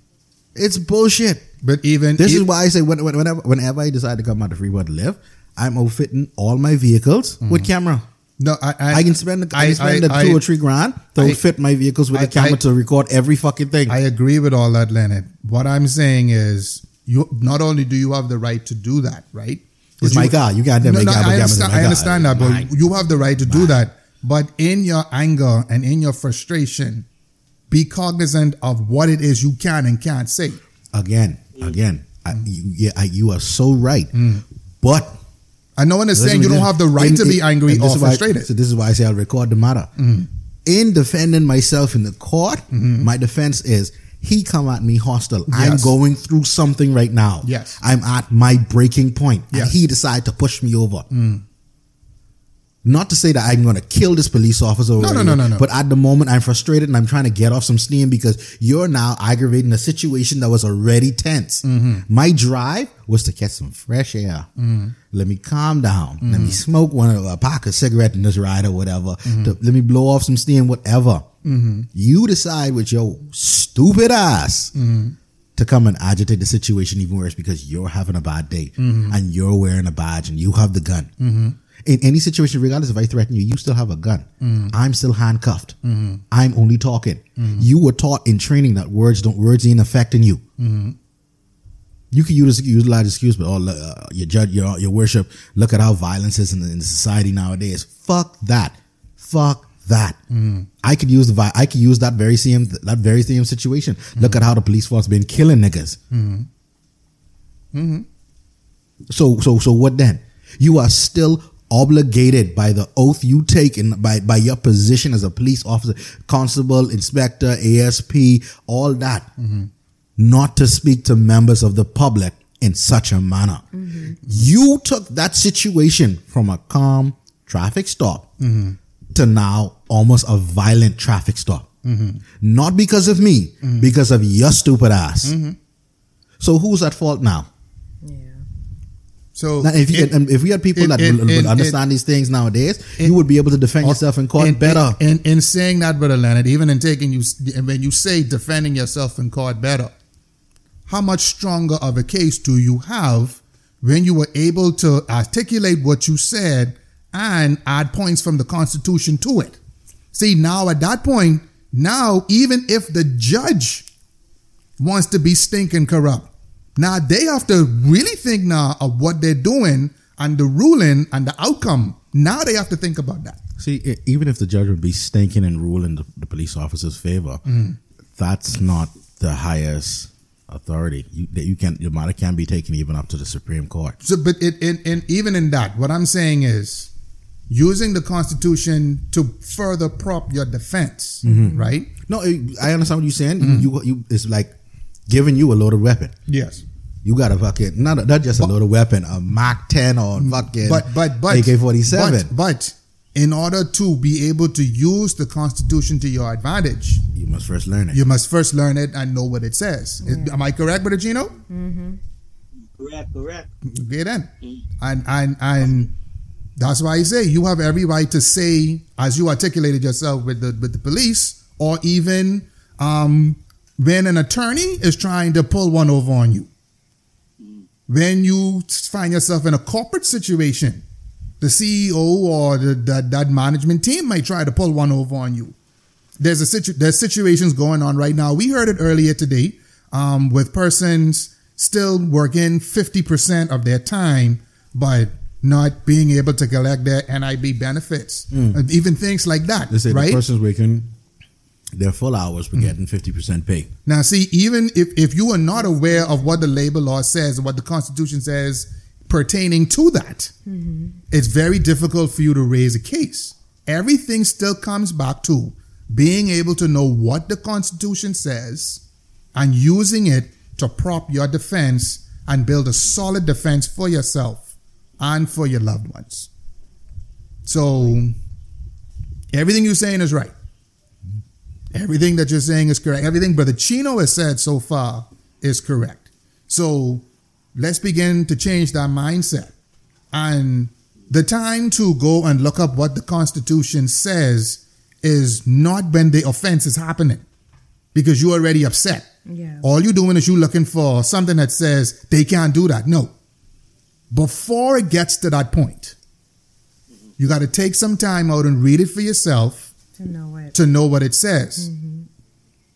It's bullshit. But even this if- is why I say when, when, whenever, whenever I decide to come out of Freeport to live, I'm outfitting all my vehicles mm-hmm. with camera. No, I, I I can spend the, I, I can spend I, the two I, or three grand to I, fit my vehicles with I, a camera I, to record every fucking thing. I agree with all that, Leonard. What I'm saying is, you not only do you have the right to do that, right? It's you, my car. You got them. No, no, I understand, I understand that, but Mine. you have the right to Mine. do that. But in your anger and in your frustration, be cognizant of what it is you can and can't say. Again, again, I, you, yeah, I, you are so right, mm. but. And no one is saying you don't have the right in, to be angry in, or frustrated. I, so this is why I say I'll record the matter. Mm-hmm. In defending myself in the court, mm-hmm. my defense is, he come at me hostile. Yes. I'm going through something right now. Yes. I'm at my breaking point. Yes. And he decided to push me over. Mm. Not to say that I'm going to kill this police officer. No, no, no, no, no. But at the moment, I'm frustrated and I'm trying to get off some steam, because you're now aggravating a situation that was already tense. Mm-hmm. My drive was to catch some fresh air. Mm-hmm. Let me calm down. Mm-hmm. Let me smoke one of a pack of cigarette in this ride or whatever. Mm-hmm. To, let me blow off some steam, whatever. Mm-hmm. You decide with your stupid ass mm-hmm. to come and agitate the situation even worse, because you're having a bad day mm-hmm. and you're wearing a badge and you have the gun. Mm-hmm. In any situation, regardless if I threaten you, you still have a gun. Mm. I'm still handcuffed. Mm. I'm only talking. Mm. You were taught in training that words don't words ain't affecting you. Mm. You can use utilize excuse, but oh, uh, your judge, your your worship. Look at how violence is in, in society nowadays. Fuck that. Fuck that. Mm. I could use the I could use that very same that very same situation. Mm. Look at how the police force been killing niggas. Mm. Mm-hmm. So so so what then? You are still obligated by the oath you take and by, by your position as a police officer, constable, inspector, A S P, all that, mm-hmm. not to speak to members of the public in such a manner. Mm-hmm. You took that situation from a calm traffic stop mm-hmm. to now almost a violent traffic stop. Mm-hmm. Not because of me, mm-hmm. because of your stupid ass. Mm-hmm. So who's at fault now? So now, if, you, it, if we had people it, that it, would, it, would understand it, these things nowadays, it, you would be able to defend or, yourself in court in, better. In, in, in saying that, Brother Leonard, even in taking you, when you say defending yourself in court better, how much stronger of a case do you have when you were able to articulate what you said and add points from the Constitution to it. See, now at that point, now even if the judge wants to be stinking corrupt, now they have to really think now of what they're doing and the ruling and the outcome. Now they have to think about that. See, even if the judge would be stinking and ruling the, the police officer's favor, mm. that's not the highest authority. You, that you can, your matter can be taken even up to the Supreme Court. So, but it, in, in, even in that, what I'm saying is using the Constitution to further prop your defense, mm-hmm. right? No, I understand what you're saying. Mm-hmm. You, you, it's like giving you a loaded weapon. Yes. You got a fucking, not, a, not just but, a loaded weapon, a Mach ten or fucking but, but, but, A K forty-seven. But, but in order to be able to use the Constitution to your advantage, you must first learn it. You must first learn it and know what it says. Mm-hmm. Am I correct, Brother Chino? Mm-hmm. Correct, correct. Okay then. And, and, and that's why I say you have every right to say, as you articulated yourself with the, with the police, or even um, when an attorney is trying to pull one over on you. When you find yourself in a corporate situation, the C E O or the, the, that management team might try to pull one over on you. There's a situ- there's situations going on right now. We heard it earlier today um, with persons still working fifty percent of their time, but not being able to collect their N I B benefits, mm. even things like that. They say right? The person's working their full hours, but mm-hmm. getting fifty percent pay. Now, see, even if, if you are not aware of what the labor law says, what the Constitution says pertaining to that, mm-hmm. it's very difficult for you to raise a case. Everything still comes back to being able to know what the Constitution says and using it to prop your defense and build a solid defense for yourself and for your loved ones. So, everything you're saying is right. Everything that you're saying is correct. Everything Brother Chino has said so far is correct. So let's begin to change that mindset. And the time to go and look up what the Constitution says is not when the offense is happening, because you're already upset. Yeah. All you're doing is you're looking for something that says they can't do that. No. Before it gets to that point, you got to take some time out and read it for yourself. To know it. To know what it says. Mm-hmm.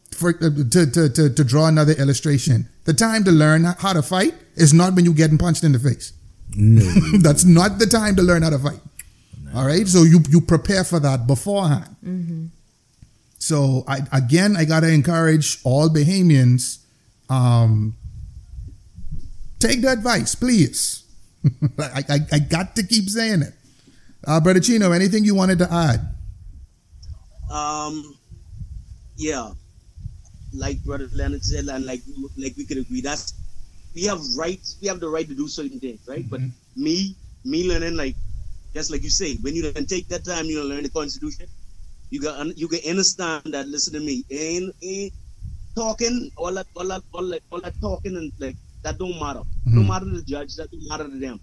For, to, to, to, to draw another illustration, the time to learn how to fight is not when you're getting punched in the face. No. That's not the time to learn how to fight. No. All right? So you, you prepare for that beforehand. Mm-hmm. So, I, again, I got to encourage all Bahamians, um, take the advice, please. I, I, I got to keep saying it. Uh, Brother Chino, anything you wanted to add? Um, yeah, like Brother Leonard said, and like like we could agree, that's we have rights. We have the right to do certain things, right? Mm-hmm. But me, me learning, like just like you say, when you can take that time, you gonna learn the Constitution. You can you can understand that. Listen to me, ain't ain't talking all that all that all that, all that talking and like that don't matter. Mm-hmm. Don't matter to the judge. That don't matter to them.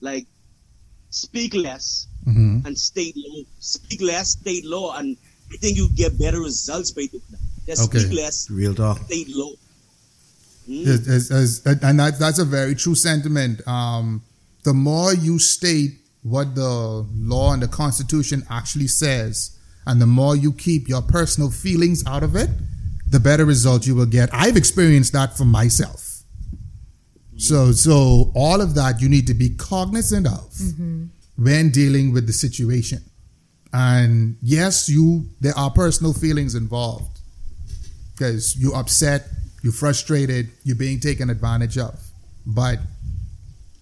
Like speak less mm-hmm. and state law. Speak less, state law, and I think you get better results by doing that. Just okay. Speak less. Real talk. Stay low. Mm. It's, it's, it's, and that, that's a very true sentiment. Um, the more you state what the law and the Constitution actually says, and the more you keep your personal feelings out of it, the better result you will get. I've experienced that for myself. Mm. So, so all of that you need to be cognizant of mm-hmm. when dealing with the situation. And yes, you there are personal feelings involved because you're upset, you're frustrated, you're being taken advantage of. But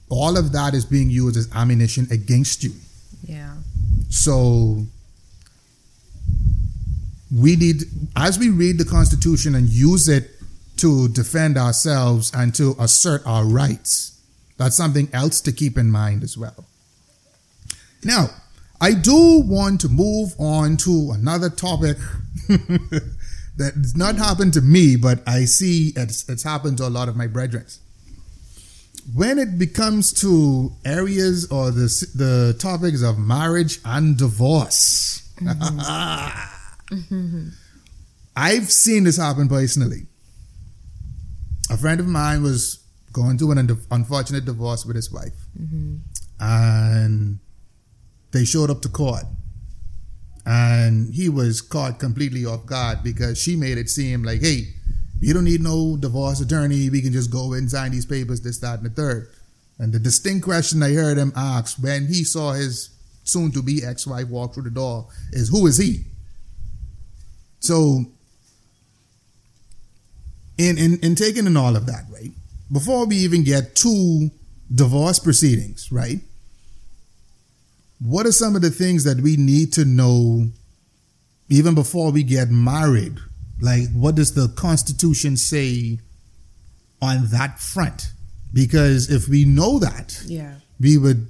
all of that is being used as ammunition against you. Yeah. So we need, as we read the Constitution and use it to defend ourselves and to assert our rights, that's something else to keep in mind as well. Now, I do want to move on to another topic that has not happened to me, but I see it's, it's happened to a lot of my brethren. When it becomes to areas or the the topics of marriage and divorce, mm-hmm. mm-hmm. I've seen this happen personally. A friend of mine was going through an unfortunate divorce with his wife. Mm-hmm. And They showed up to court, and he was caught completely off guard because she made it seem like, hey, you don't need no divorce attorney. We can just go and sign these papers, this, that, and the third. And the distinct question I heard him ask when he saw his soon-to-be ex-wife walk through the door is, who is he? So in, in, in taking in all of that, right, before we even get to divorce proceedings, right, what are some of the things that we need to know even before we get married? Like, what does the Constitution say on that front? Because if we know that, yeah, we would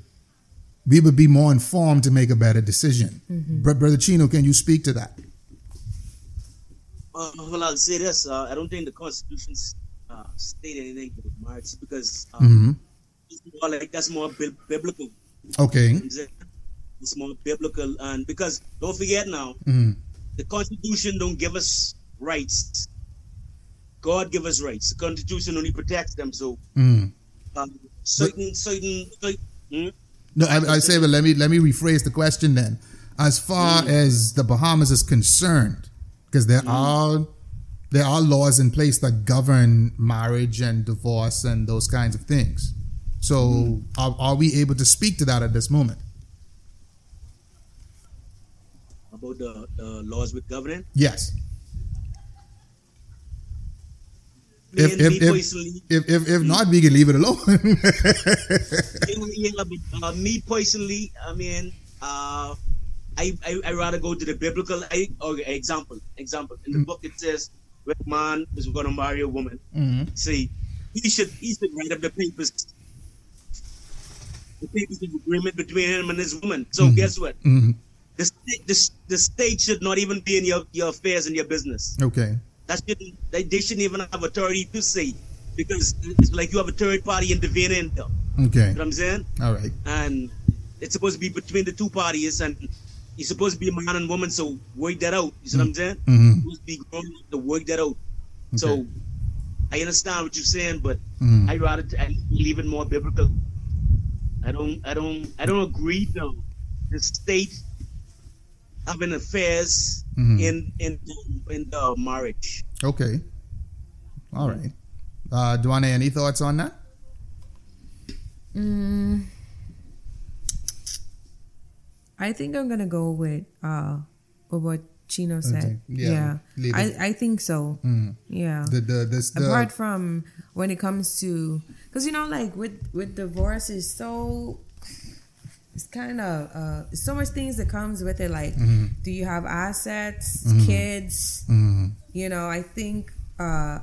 we would be more informed to make a better decision. Mm-hmm. Brother Chino, can you speak to that? Uh, well, I'll say this. Uh, I don't think the Constitution uh, stated anything about marriage because uh, mm-hmm. it's more like that's more biblical. Okay. It's more biblical. And because don't forget now, mm-hmm. the Constitution don't give us rights. God give us rights. The Constitution only protects them. So mm. um, certain, but, certain, certain. Hmm? No, I, I say, but let me let me rephrase the question then. As far mm. as the Bahamas is concerned, because there mm. are there are laws in place that govern marriage and divorce and those kinds of things. So mm. are, are we able to speak to that at this moment? About the, the laws with governing? Yes. If if if, if if if not, we can leave it alone. yeah, but, uh, me personally, I mean, uh, I, I I rather go to the biblical I, okay, example. Example in the mm-hmm. book it says, "When a man is going to marry a woman, mm-hmm. see, he should he should write up the papers, the papers of agreement between him and his woman." So mm-hmm. guess what? Mm-hmm. The state the, the state should not even be in your, your affairs and your business. Okay. That shouldn't, they, they shouldn't even have authority to say, because it's like you have a third party intervening. Okay. You know what I'm saying? All right. And it's supposed to be between the two parties, and it's supposed to be man and woman, so work that out. You know mm-hmm. what I'm saying? Mm-hmm. It's supposed to be grown up to work that out. Okay. So I understand what you're saying, but mm-hmm. I rather I believe in more biblical. I don't I don't I don't agree though. The state having affairs mm-hmm. in in in the marriage. Okay, all right. Uh, Duane, any thoughts on that? Mm, I think I'm gonna go with uh, with what Chino said. Okay. Yeah, yeah. I, I think so. Mm. Yeah. The, the, this, the, Apart from when it comes to, because you know, like with with divorce is so. It's kind of uh, so much things that comes with it. Like, mm-hmm. do you have assets, mm-hmm. kids? Mm-hmm. You know, I think uh,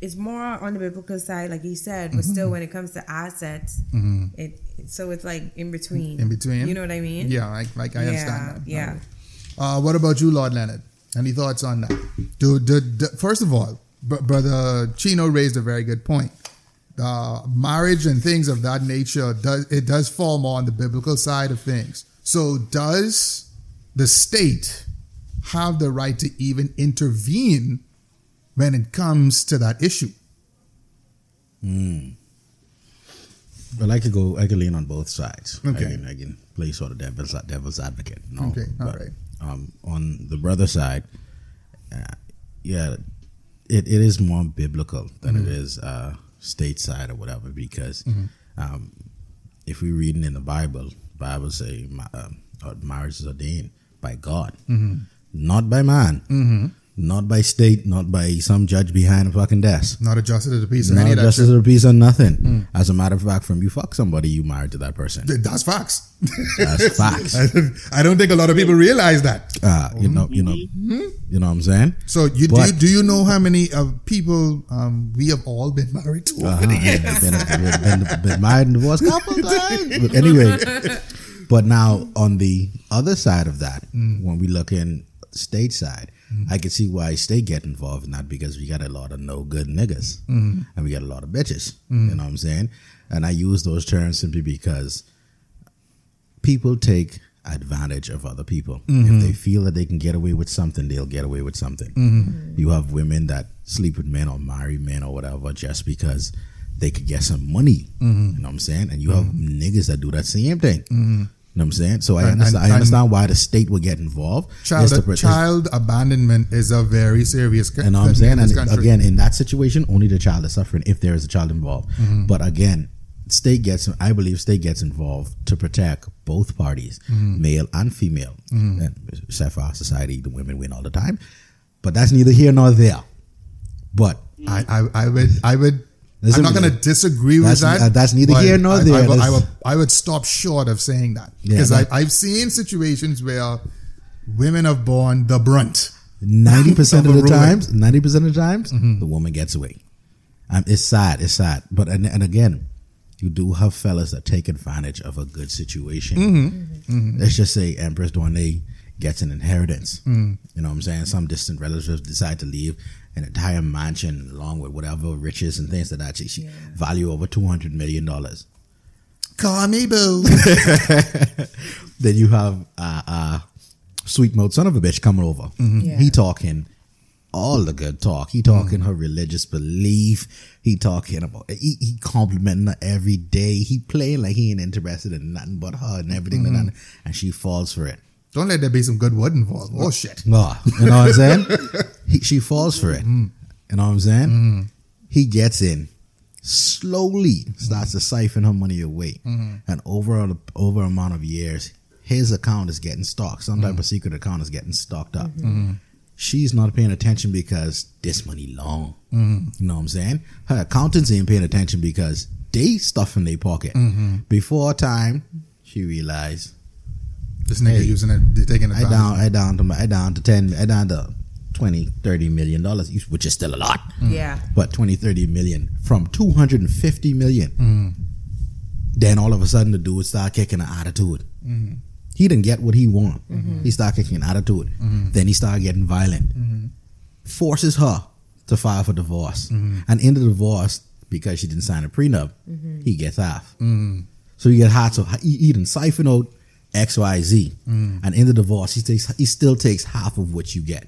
it's more on the biblical side, like you said. But mm-hmm. still, when it comes to assets, mm-hmm. it, it so it's like in between. In between, you know what I mean? Yeah, like, like I yeah, understand that. Yeah. Right. Uh, what about you, Lord Leonard? Any thoughts on that? Do, do, do, first of all, br- Brother Chino raised a very good point. Uh, marriage and things of that nature, does it does fall more on the biblical side of things. So does the state have the right to even intervene when it comes to that issue? Mm. Well, I could go, I could lean on both sides. Okay. I can, I can play sort of devil's, devil's advocate. No, okay, all but, right. Um, on the brother side, uh, yeah, it, it is more biblical than mm-hmm. it is... Uh, state side or whatever, because mm-hmm. um, if we're reading in the Bible, Bible say uh, marriage is ordained by God, mm-hmm. not by man, mm-hmm. not by state, not by some judge behind a fucking desk, not adjusted to the piece, not adjusted to the piece or nothing. Mm. As a matter of fact, from you fuck somebody, you married to that person. That's facts. That's facts. I don't think a lot of people realize that. Uh, you know, you know, mm-hmm. you know what I'm saying. So you but, do, you, do you know how many of uh, people um, we have all been married to? Uh-huh, yeah, been, been, been married and divorced a couple times. But anyway, but now on the other side of that, mm. when we look in state side. Mm-hmm. I can see why state get involved in that, because we got a lot of no good niggas mm-hmm. and we got a lot of bitches. Mm-hmm. You know what I'm saying? And I use those terms simply because people take advantage of other people. Mm-hmm. If they feel that they can get away with something, they'll get away with something. Mm-hmm. Mm-hmm. You have women that sleep with men or marry men or whatever just because they could get some money. Mm-hmm. You know what I'm saying? And you mm-hmm. have niggas that do that same thing. Mm-hmm. You know what I'm saying? So and, I understand, and, I understand why the state would get involved. Child, to, child abandonment is a very serious thing. And I'm saying, and again, in that situation, only the child is suffering if there is a child involved. Mm-hmm. But again, state gets, I believe state gets involved to protect both parties, mm-hmm. male and female. Mm-hmm. And except for our society, the women win all the time. But that's neither here nor there. But I, I, I would, I would. Listen, I'm not going to disagree with that. Uh, that's neither here nor there. I, I, will, I, will, I would stop short of saying that because yeah, I've seen situations where women have borne the brunt. Ninety percent of, of the times, ninety percent of the times, mm-hmm. the woman gets away. Um, it's sad. It's sad. But and, and again, you do have fellas that take advantage of a good situation. Mm-hmm. Mm-hmm. Let's just say Empress Duane gets an inheritance. Mm-hmm. You know what I'm saying? Some distant relatives decide to leave an entire mansion along with whatever riches and things that actually yeah. value over two hundred million dollars. Call me boo. Then you have uh, uh, sweet mouth son of a bitch coming over. Mm-hmm. Yeah. He talking all the good talk. He talking mm-hmm. her religious belief. He talking about, he, he complimenting her every day. He playing like he ain't interested in nothing but her and everything. Mm-hmm. Like that, and she falls for it. Don't let there be some good word involved. Oh, shit. No, you know what I'm saying? He, she falls for it. Mm-hmm. You know what I'm saying? Mm-hmm. He gets in. Slowly starts mm-hmm. to siphon her money away. Mm-hmm. And over a, over amount of years, his account is getting stalked. Some mm-hmm. type of secret account is getting stalked up. Mm-hmm. Mm-hmm. She's not paying attention because this money long. Mm-hmm. You know what I'm saying? Her accountants ain't paying attention because they stuff in their pocket. Mm-hmm. Before time, she realized... This nigga hey, using it, taking it. I down, I down to, I down to ten, I down to twenty, thirty million dollars, which is still a lot. Mm. Yeah. But twenty, thirty million from two hundred fifty million. Mm. Then all of a sudden the dude start kicking an attitude. Mm-hmm. He didn't get what he wanted. Mm-hmm. He started kicking an attitude. Mm-hmm. Then he started getting violent. Mm-hmm. Forces her to file for divorce. Mm-hmm. And in the divorce, because she didn't sign a prenup, mm-hmm. he gets half. Mm-hmm. So you get half. So he, he didn't siphon out X Y Z, mm. and in the divorce he takes he still takes half of what you get.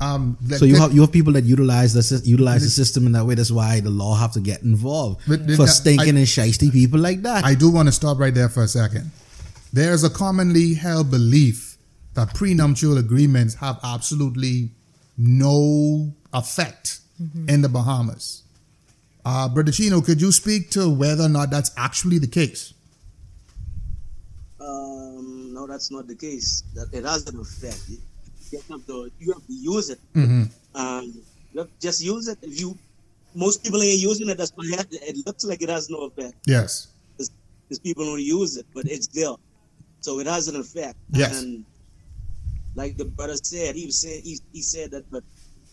Um, that, so you that, have you have people that utilize the utilize this, the system in that way. That's why the law have to get involved but, for that, stinking I, and shiesty people like that. I do want to stop right there for a second. There is a commonly held belief that prenuptial agreements have absolutely no effect mm-hmm. in the Bahamas. Uh, Brother Chino, could you speak to whether or not that's actually the case? That's not the case. That it has an effect. You have to, you have to use it. Mm-hmm. Um, just use it. If you, most people ain't using it. That's why it looks like it has no effect. Yes, because people don't use it, but it's there, so it has an effect. Yes, and like the brother said, he was saying he, he said that, but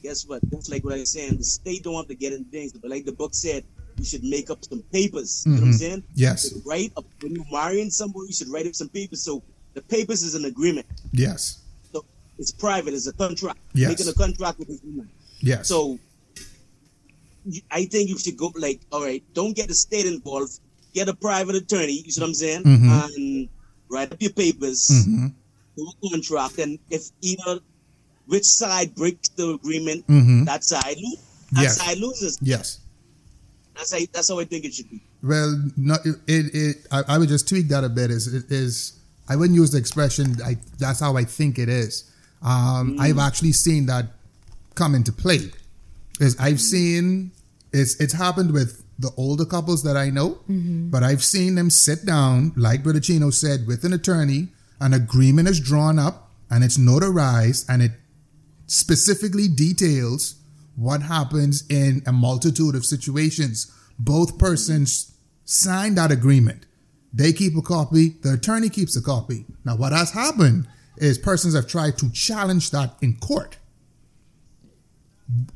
guess what? That's like what I was saying. The state don't have to get in things, but like the book said. You should make up some papers. Mm-hmm. You know what I'm saying? Yes. You write up, when you're marrying someone, you should write up some papers. So the papers is an agreement. Yes. So it's private. It's a contract. Yes. Making a contract with a woman. Yes. So you, I think you should go like, all right, don't get the state involved. Get a private attorney. You see what I'm saying? Mm-hmm. And write up your papers. Mm-hmm. Do a contract. And if either which side breaks the agreement, mm-hmm. that side loses. That yes. side loses. Yes. That's how, that's how I think it should be. Well, no, it, it, I, I would just tweak that a bit. Is it is... I wouldn't use the expression, I, that's how I think it is. Um, mm. I've actually seen that come into play. Is I've seen, it's it's happened with the older couples that I know, mm-hmm. but I've seen them sit down, like Brother Chino said, with an attorney, an agreement is drawn up, and it's notarized, and it specifically details what happens in a multitude of situations. Both persons sign that agreement. They keep a copy. The attorney keeps a copy. Now, what has happened is persons have tried to challenge that in court.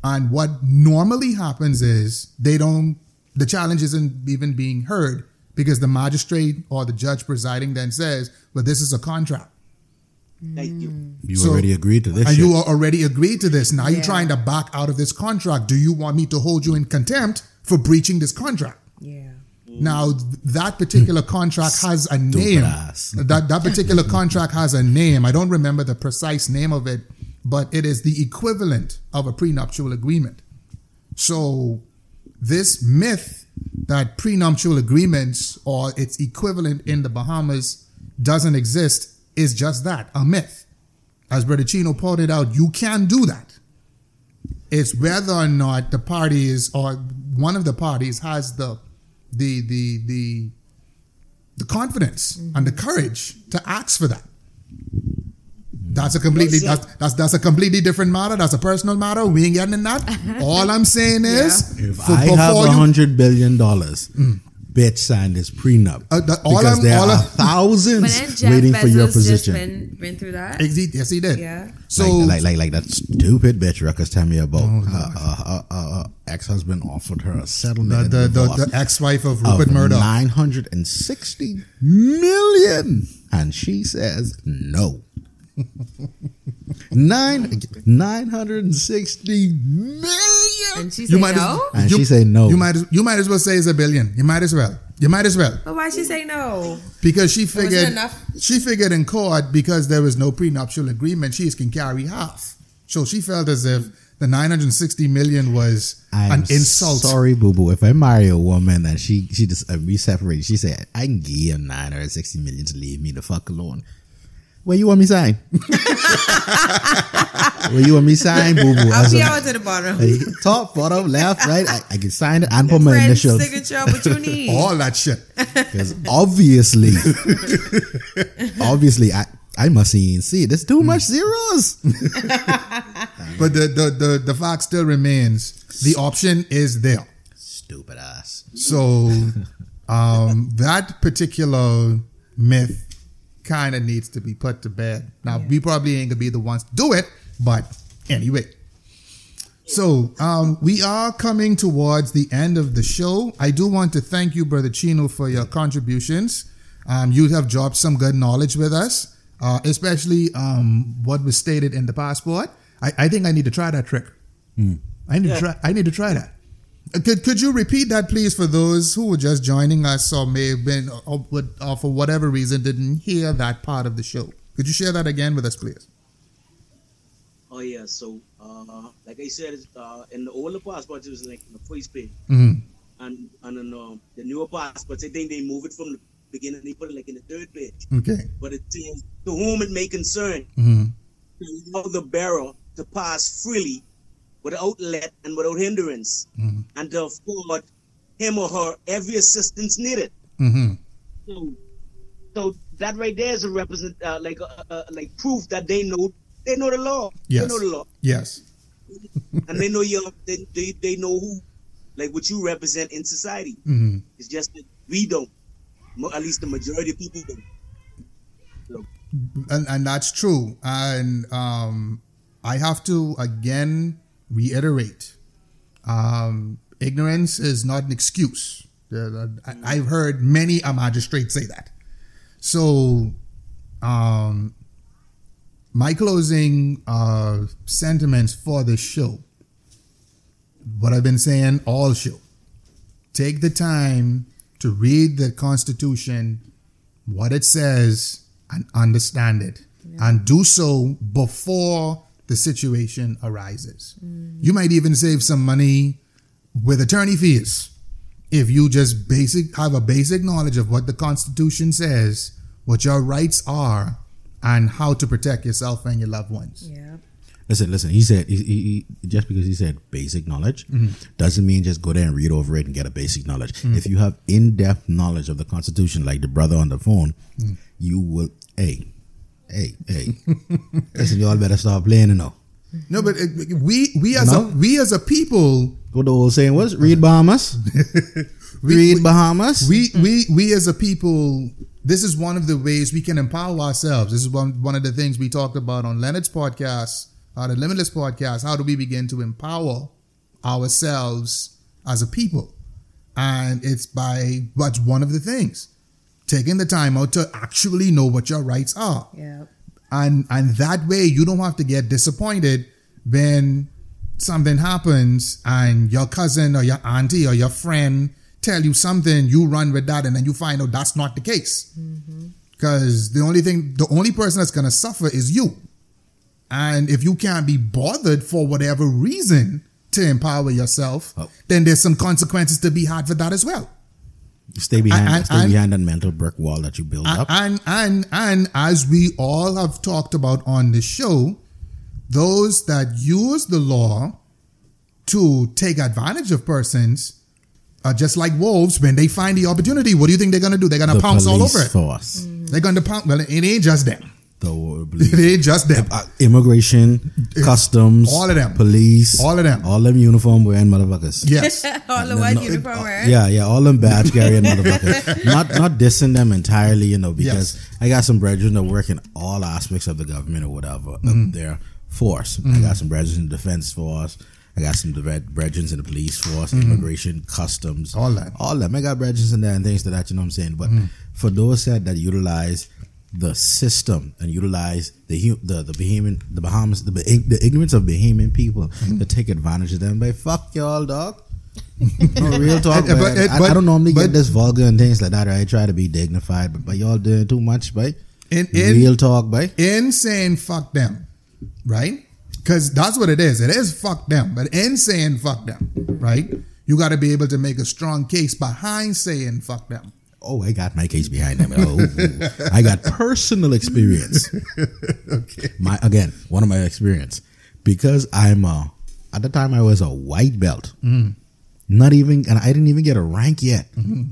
And what normally happens is they don't, the challenge isn't even being heard because the magistrate or the judge presiding then says, well, this is a contract. Thank you. You so, already agreed to this. And shit. You already agreed to this. Now yeah. You're trying to back out of this contract. Do you want me to hold you in contempt for breaching this contract? Yeah. Now, that particular contract has a name. That that particular contract has a name. I don't remember the precise name of it, but it is the equivalent of a prenuptial agreement. So this myth that prenuptial agreements or its equivalent in the Bahamas doesn't exist is just that, a myth. As Brother Chino pointed out, you can do that. It's whether or not the party is, or one of the parties has the the the the, the confidence mm-hmm. and the courage to ask for that. That's a completely that's, that's that's a completely different matter. That's a personal matter. We ain't getting in that. All I'm saying is, yeah. if I have a hundred billion dollars, mm. bitch, sign this prenup uh, that, all because I'm, there all are I'm, thousands waiting Bezos for your position. Just been, been through that. Yes, he did. Yeah. So like like like, like that stupid bitch Ruckus tell me about oh, her, uh, uh, uh, uh, ex husband offered her a settlement. The, the, the, the ex wife of Rupert Murdoch, nine hundred and sixty million, and she says no. Nine nine hundred and sixty million. And she said no. As, and you, she said no. You might as, you might as well say it's a billion. You might as well. You might as well. But why she say no? Because she figured she figured in court because there was no prenuptial agreement, she can carry half. So she felt as if the nine hundred and sixty million was I'm an insult. Sorry, boo boo. If I marry a woman and she she just uh, we separated, she said I can give you nine hundred and sixty million to leave me the fuck alone. Where you want me sign? Where you want me sign, boo boo? I'll be out to the bottom. Hey, top, bottom, left, right. I, I can sign it and put my initials. Signature, what you need. All that shit. Because obviously, obviously, I, I must see see there's too mm. much zeros. But the, the the the fact still remains: the option is there. Stupid ass. So, um, that particular myth kind of needs to be put to bed. Now, yeah. we probably ain't gonna be the ones to do it, but anyway. So, um, we are coming towards the end of the show. I do want to thank you, Brother Chino, for your contributions. Um, you have dropped some good knowledge with us, uh, especially um, what was stated in the passport. I, I think I need to try that trick. Mm. I need yeah. to try. I need to try that. Could could you repeat that, please, for those who were just joining us or may have been, or, or for whatever reason, didn't hear that part of the show? Could you share that again with us, please? Oh, yeah. So, uh, like I said, uh, in the older passports, it was like the first page. Mm-hmm. And, and in uh, the newer passports, I think they move it from the beginning. They put it like in the third page. Okay. But it says, to whom it may concern, mm-hmm. to allow the bearer to pass freely without let and without hindrance, mm-hmm. and to afford him or her every assistance needed. Mm-hmm. So, so that right there is a represent uh, like uh, uh, like proof that they know they know the law. Yes. They know the law. Yes. And they know your they, they they know who, like what you represent in society. Mm-hmm. It's just that we don't. At least the majority of people don't. So. And and that's true. And um, I have to again reiterate, um, ignorance is not an excuse. I've heard many a magistrate say that. So, um, my closing uh, sentiments for this show, what I've been saying all show, take the time to read the Constitution, what it says, and understand it. Yeah. And do so before the situation arises. Mm. You might even save some money with attorney fees if you just basic have a basic knowledge of what the Constitution says, what your rights are, and how to protect yourself and your loved ones. Yeah. Listen, listen. He said he, he, he, just because he said basic knowledge mm-hmm. doesn't mean just go there and read over it and get a basic knowledge. Mm-hmm. If you have in-depth knowledge of the Constitution, like the brother on the phone, mm-hmm. you will a. Hey, hey! Listen, y'all better stop playing, you know. No, but it, we we as no? a we as a people. What the old saying was: "Read Bahamas, we, read we, Bahamas." We we we as a people. This is one of the ways we can empower ourselves. This is one one of the things we talked about on Leonard's podcast, uh, the Limitless podcast. How do we begin to empower ourselves as a people? And it's by what's one of the things. Taking the time out to actually know what your rights are. Yeah. And and that way you don't have to get disappointed when something happens and your cousin or your auntie or your friend tell you something, you run with that and then you find out that's not the case. Because mm-hmm. the only thing, the only person that's going to suffer is you. And if you can't be bothered for whatever reason to empower yourself, oh. then there's some consequences to be had for that as well. Stay behind, and, stay and, behind that mental brick wall that you build and, up. And, and, and as we all have talked about on the show, those that use the law to take advantage of persons are just like wolves. When they find the opportunity, what do you think they're going to do? They're going to pounce all over it. Force. Mm-hmm. They're going to pounce. Well, it ain't just them. The it ain't just them. Uh, immigration, it's, customs, all of them, police, all of them, all them uniform wearing motherfuckers. Yes, all the white no, uniform it, wearing. Yeah, yeah, all them badge carrying motherfuckers. Not not dissing them entirely, you know, because yes. I got some brethren that work in all aspects of the government or whatever. Mm-hmm. Their force. Mm-hmm. I got some brethren in the defense force. I got some brethren in the police force, mm-hmm. immigration, customs, all that, all that. I got brethren in there and things like that. You know what I'm saying? But mm-hmm. for those that that utilize the system and utilize the the the Bahamian, the Bahamas, the the ignorance of Bahamian people mm-hmm. to take advantage of them. But fuck y'all, dog. No real talk. But, but, I, but, I don't normally but, get this vulgar and things like that. Right? I try to be dignified, but, but y'all doing too much, right? In, in, real talk, right? In saying fuck them, right? Because that's what it is. It is fuck them, but in saying fuck them, right? You got to be able to make a strong case behind saying fuck them. Oh, I got my case behind them. Oh, I got personal experience. Okay. My again, one of my experience because I'm a, at the time I was a white belt, mm. not even, and I didn't even get a rank yet. Mm-hmm.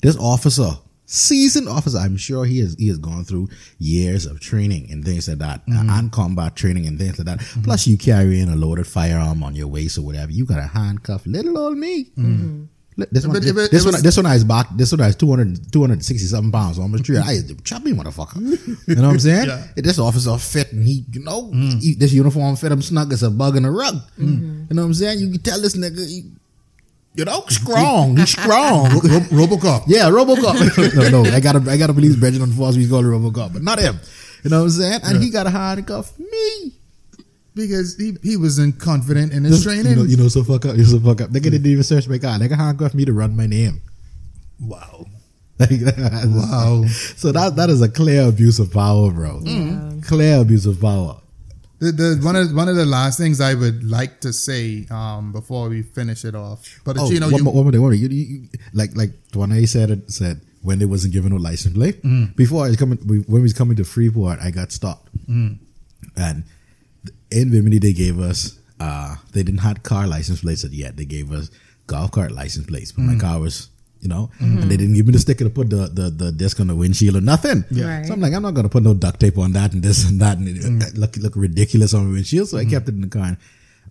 This officer, seasoned officer, I'm sure he has he has gone through years of training and things like that, mm-hmm. uh, and combat training and things like that. Mm-hmm. Plus, you carrying a loaded firearm on your waist or whatever. You got a handcuff, little old me. Mm-hmm. This one, it, it, this, it was, one, this one I is back. This one I is two hundred, two hundred sixty-seven pounds. Almost three. I chop me, motherfucker. You know what I'm saying? Yeah. This officer fit, and he, you know, mm. he, this uniform fit him snug as a bug in a rug. Mm-hmm. You know what I'm saying? You can tell this nigga, he, you know, strong. He's strong. Ro- Ro- Robocop. Yeah, Robocop. no, no, I gotta, I gotta believe Benjamin Foster. He's called Robocop, but not him. You know what I'm saying? And yeah. he got a handcuff me. Because he, he wasn't confident in his training. You know, you know, so fuck up. You're so fuck up. They didn't even search my car. They can handcuff me to run my name. Wow. Wow. So that that is a clear abuse of power, bro. Yeah. Clear abuse of power. The, the, one, of, one of the last things I would like to say um, before we finish it off. But oh, you know, one, you, one, one, one, you, you, you, like, like when I said it, said when they wasn't given a license plate, mm. before I was coming, when we was coming to Freeport, I got stopped. Mm. And in Bimini, they gave us, uh, they didn't have car license plates yet. They gave us golf cart license plates. But mm. my car was, you know, mm-hmm. and they didn't give me the sticker to put the, the, the disc on the windshield or nothing. Yeah. Right. So I'm like, I'm not going to put no duct tape on that and this and that. And it mm. look, look ridiculous on the windshield. So mm. I kept it in the car. And,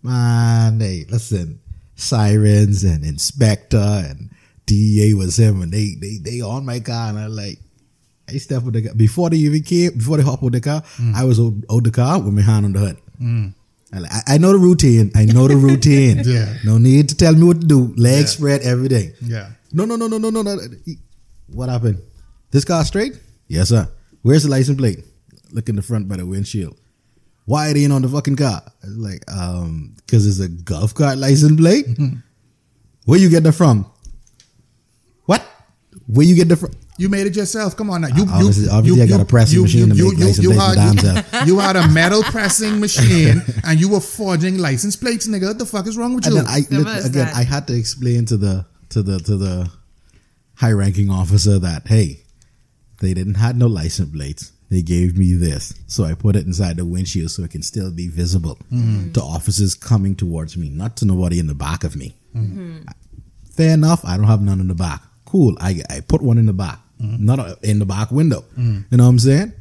man, hey, listen, sirens and inspector and D E A was him. And they, they, they on my car. And I'm like, I stepped with the car. Before they even came, before they hopped with the car, mm. I was on the car with my hand on the hood. Mm. I, I know the routine. I know the routine. Yeah. No need to tell me what to do. Leg yeah. spread, everything. Yeah. No, no, no, no, no, no, no. What happened? This car straight? Yes, sir. Where's the license plate? Look in the front by the windshield. Why it ain't on the fucking car? I was like, um, because it's a golf cart license plate. Mm-hmm. Where you get that from? What? Where you get that from? You made it yourself. Come on now. You, uh, obviously, you, obviously you, I got a pressing you, machine you, to make you, license you, plates had, you, you had a metal pressing machine and you were forging license plates, nigga. What the fuck is wrong with you? And then I, look, again, that? I had to explain to the to the to the high ranking officer that hey, they didn't have no license plates. They gave me this, so I put it inside the windshield so it can still be visible mm. to officers coming towards me, not to nobody in the back of me. Mm. Fair enough. I don't have none in the back. Cool. I I put one in the back. Mm-hmm. Not in the back window. Mm-hmm. You know what I'm saying?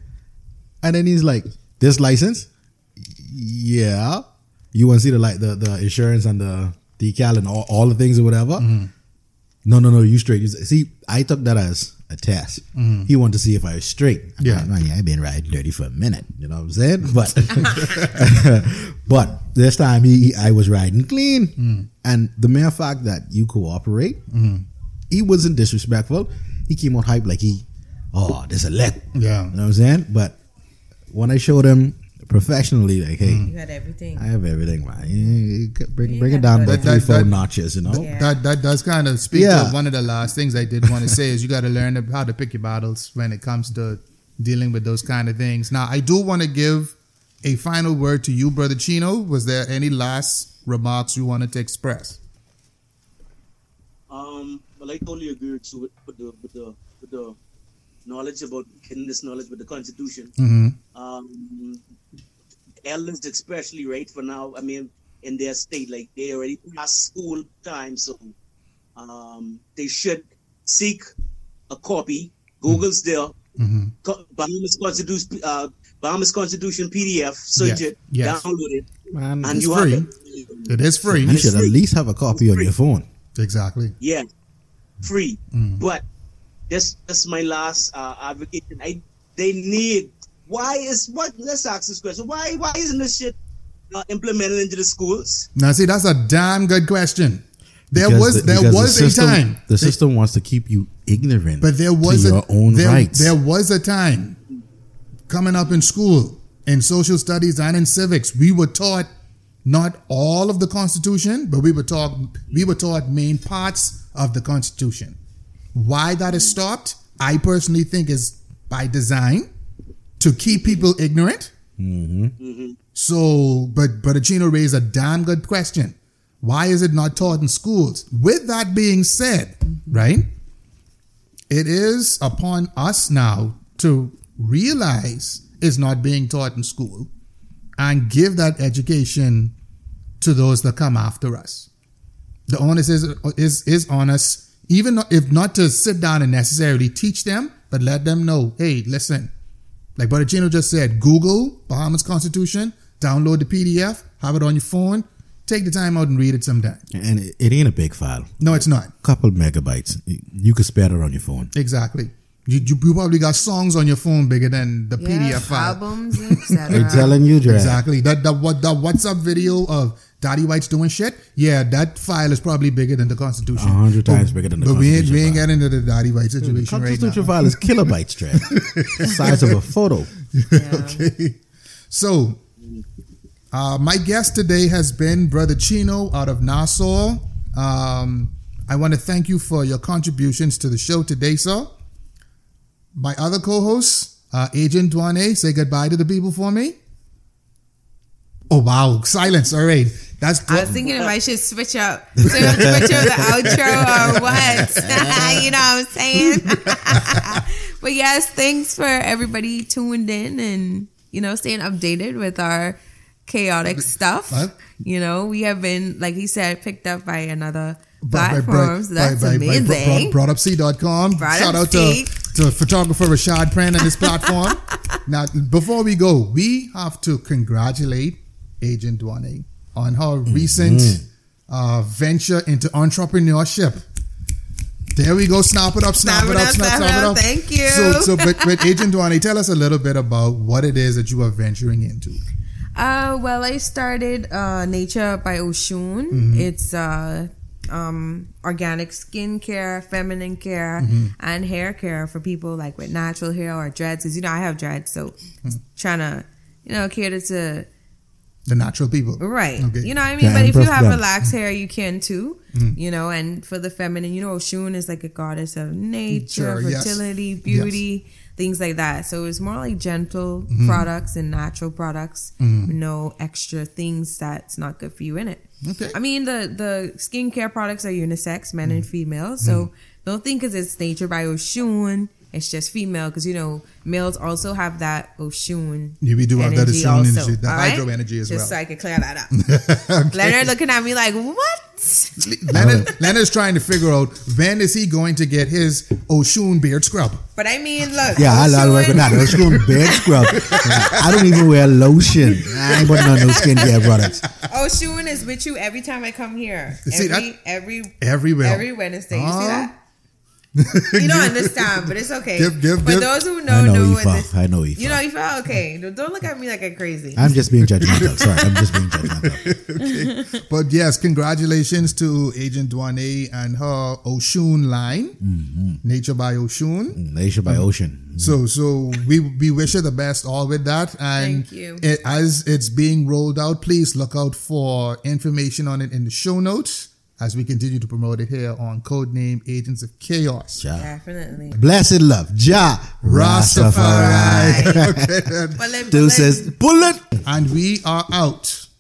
And then he's like, this license? Yeah. You want to see the like the, the insurance and the decal and all, all the things or whatever? Mm-hmm. No, no, no, you straight. You see, I took that as a test. Mm-hmm. He wanted to see if I was straight. Yeah. I mean, I've been riding dirty for a minute. You know what I'm saying? But but this time he, he I was riding clean. Mm-hmm. And the mere fact that you cooperate, mm-hmm. he wasn't disrespectful. He came on hype like he, oh, this a lick. Yeah. You know what I'm saying? But when I showed him professionally, like, hey. You got everything. I have everything, man. You bring, you bring it down by three, that, four that, notches, you know? Yeah. That that does kind of speak yeah. to one of the last things I did want to say is you got to learn how to pick your battles when it comes to dealing with those kind of things. Now, I do want to give a final word to you, Brother Chino. Was there any last remarks you wanted to express? Um. Well, I totally agree with, with, the, with, the, with the knowledge about getting this knowledge with the Constitution. Mm-hmm. Um, elders especially, right, for now, I mean, in their state, like they already past school time, so um, they should seek a copy. Google's there. Mm-hmm. Co- Bahamas, Constitution, uh, Bahamas Constitution P D F, search yeah. it, yes. download it. Man, and it's you free. Have it. It is free. You should free. At least have a copy on your phone. Exactly. Yeah. Free. Mm. But this, this is my last uh, advocation. I they need why is what let's ask this question. Why why isn't this shit uh, implemented into the schools? Now see, that's a damn good question. There because was the, there was the system, a time the system they, wants to keep you ignorant but there was to a, your own there, rights. There was a time coming up in school, in social studies and in civics, we were taught not all of the Constitution, but we were taught we were taught main parts of the Constitution. Why that is stopped, I personally think is by design to keep people ignorant. Mm-hmm. Mm-hmm. So, but Brother Chino raised a damn good question. Why is it not taught in schools? With that being said, right, it is upon us now to realize it's not being taught in school and give that education to those that come after us. The onus is, is, is on us. Even if not to sit down and necessarily teach them, but let them know, hey, listen, like Brother Chino just said, Google Bahamas Constitution, download the P D F, have it on your phone, take the time out and read it sometime. And it, it ain't a big file. No, it's not. A couple megabytes. You could spare it on your phone. Exactly. You, you, you probably got songs on your phone bigger than the yeah, P D F file. Albums, et cetera. I'm telling you, Jack. Exactly. That, that, what, that WhatsApp video of Daddy White's doing shit, yeah, that file is probably bigger than the Constitution. A hundred times bigger than the but Constitution. But we, we ain't getting into the Daddy White situation right now. The Constitution file is kilobytes, Jack. The size of a photo. Yeah. Okay. So, uh, my guest today has been Brother Chino out of Nassau. Um, I want to thank you for your contributions to the show today, sir. My other co-host, uh, Agent Duane, say goodbye to the people for me. Oh, wow. Silence. All right. That's good. I was thinking if I should switch up. So switch up the outro or what? You know what I'm saying? But yes, thanks for everybody tuned in and, you know, staying updated with our chaotic stuff. What? You know, we have been, like he said, picked up by another platform. So that's by, by, amazing. By, by, broad up sea dot com. Broad Shout out to, to photographer Rashad Penn and his platform. Now, before we go, we have to congratulate Agent Duane on her mm-hmm. recent uh, venture into entrepreneurship. There we go. Snap it up, snap, snap it up, up, snap, snap it up. Thank you. So, so but, but Agent Duane, tell us a little bit about what it is that you are venturing into. Uh, well, I started uh, Nature by Oshun. Mm-hmm. It's uh, um, organic skincare, feminine care, mm-hmm. and hair care for people like with natural hair or dreads. Because, you know, I have dreads, so mm-hmm. trying to, you know, cater to the natural people. Right. Okay. You know what I mean? Yeah, but if you have that relaxed hair, you can too. Mm. You know, and for the feminine, you know, Oshun is like a goddess of nature, sure, fertility, yes. beauty, yes. things like that. So it's more like gentle mm-hmm. products and natural products. Mm-hmm. No extra things that's not good for you in it. Okay. I mean, the, the skincare products are unisex, men mm-hmm. and female. So mm-hmm. don't think because it's Nature by Oshun, it's just female, because you know males also have that Oshun. Yeah, we do have that Oshun also. Energy, that right? hydro energy as just well. Just so I can clear that up. Okay. Leonard looking at me like, what? Leonard, Leonard's trying to figure out when is he going to get his Oshun beard scrub. But I mean, look. Yeah, Oshun. I love that Oshun beard scrub. I don't even wear lotion. I ain't putting on no skincare products. Oshun is with you every time I come here. See, every that, every everywhere. every Wednesday. You uh, see that? You don't understand, but it's okay. Dip, dip, for dip. those who know, I know, know this, I know Ifa. You know Ifa? Okay. Don't look at me like I'm crazy. I'm just being judgmental. Sorry, I'm just being judgmental. Okay. But yes, congratulations to Agent Duane and her Oshun line, mm-hmm. Nature by Oshun. Nature by Oshun. Mm-hmm. So, so we we wish her the best all with that. And thank you. It, as it's being rolled out, please look out for information on it in the show notes, as we continue to promote it here on Codename Agents of Chaos. Ja. Definitely. Blessed love. Ja. Rastafari. Okay. Bullet, bullet. Deuces. Bullet. And we are out.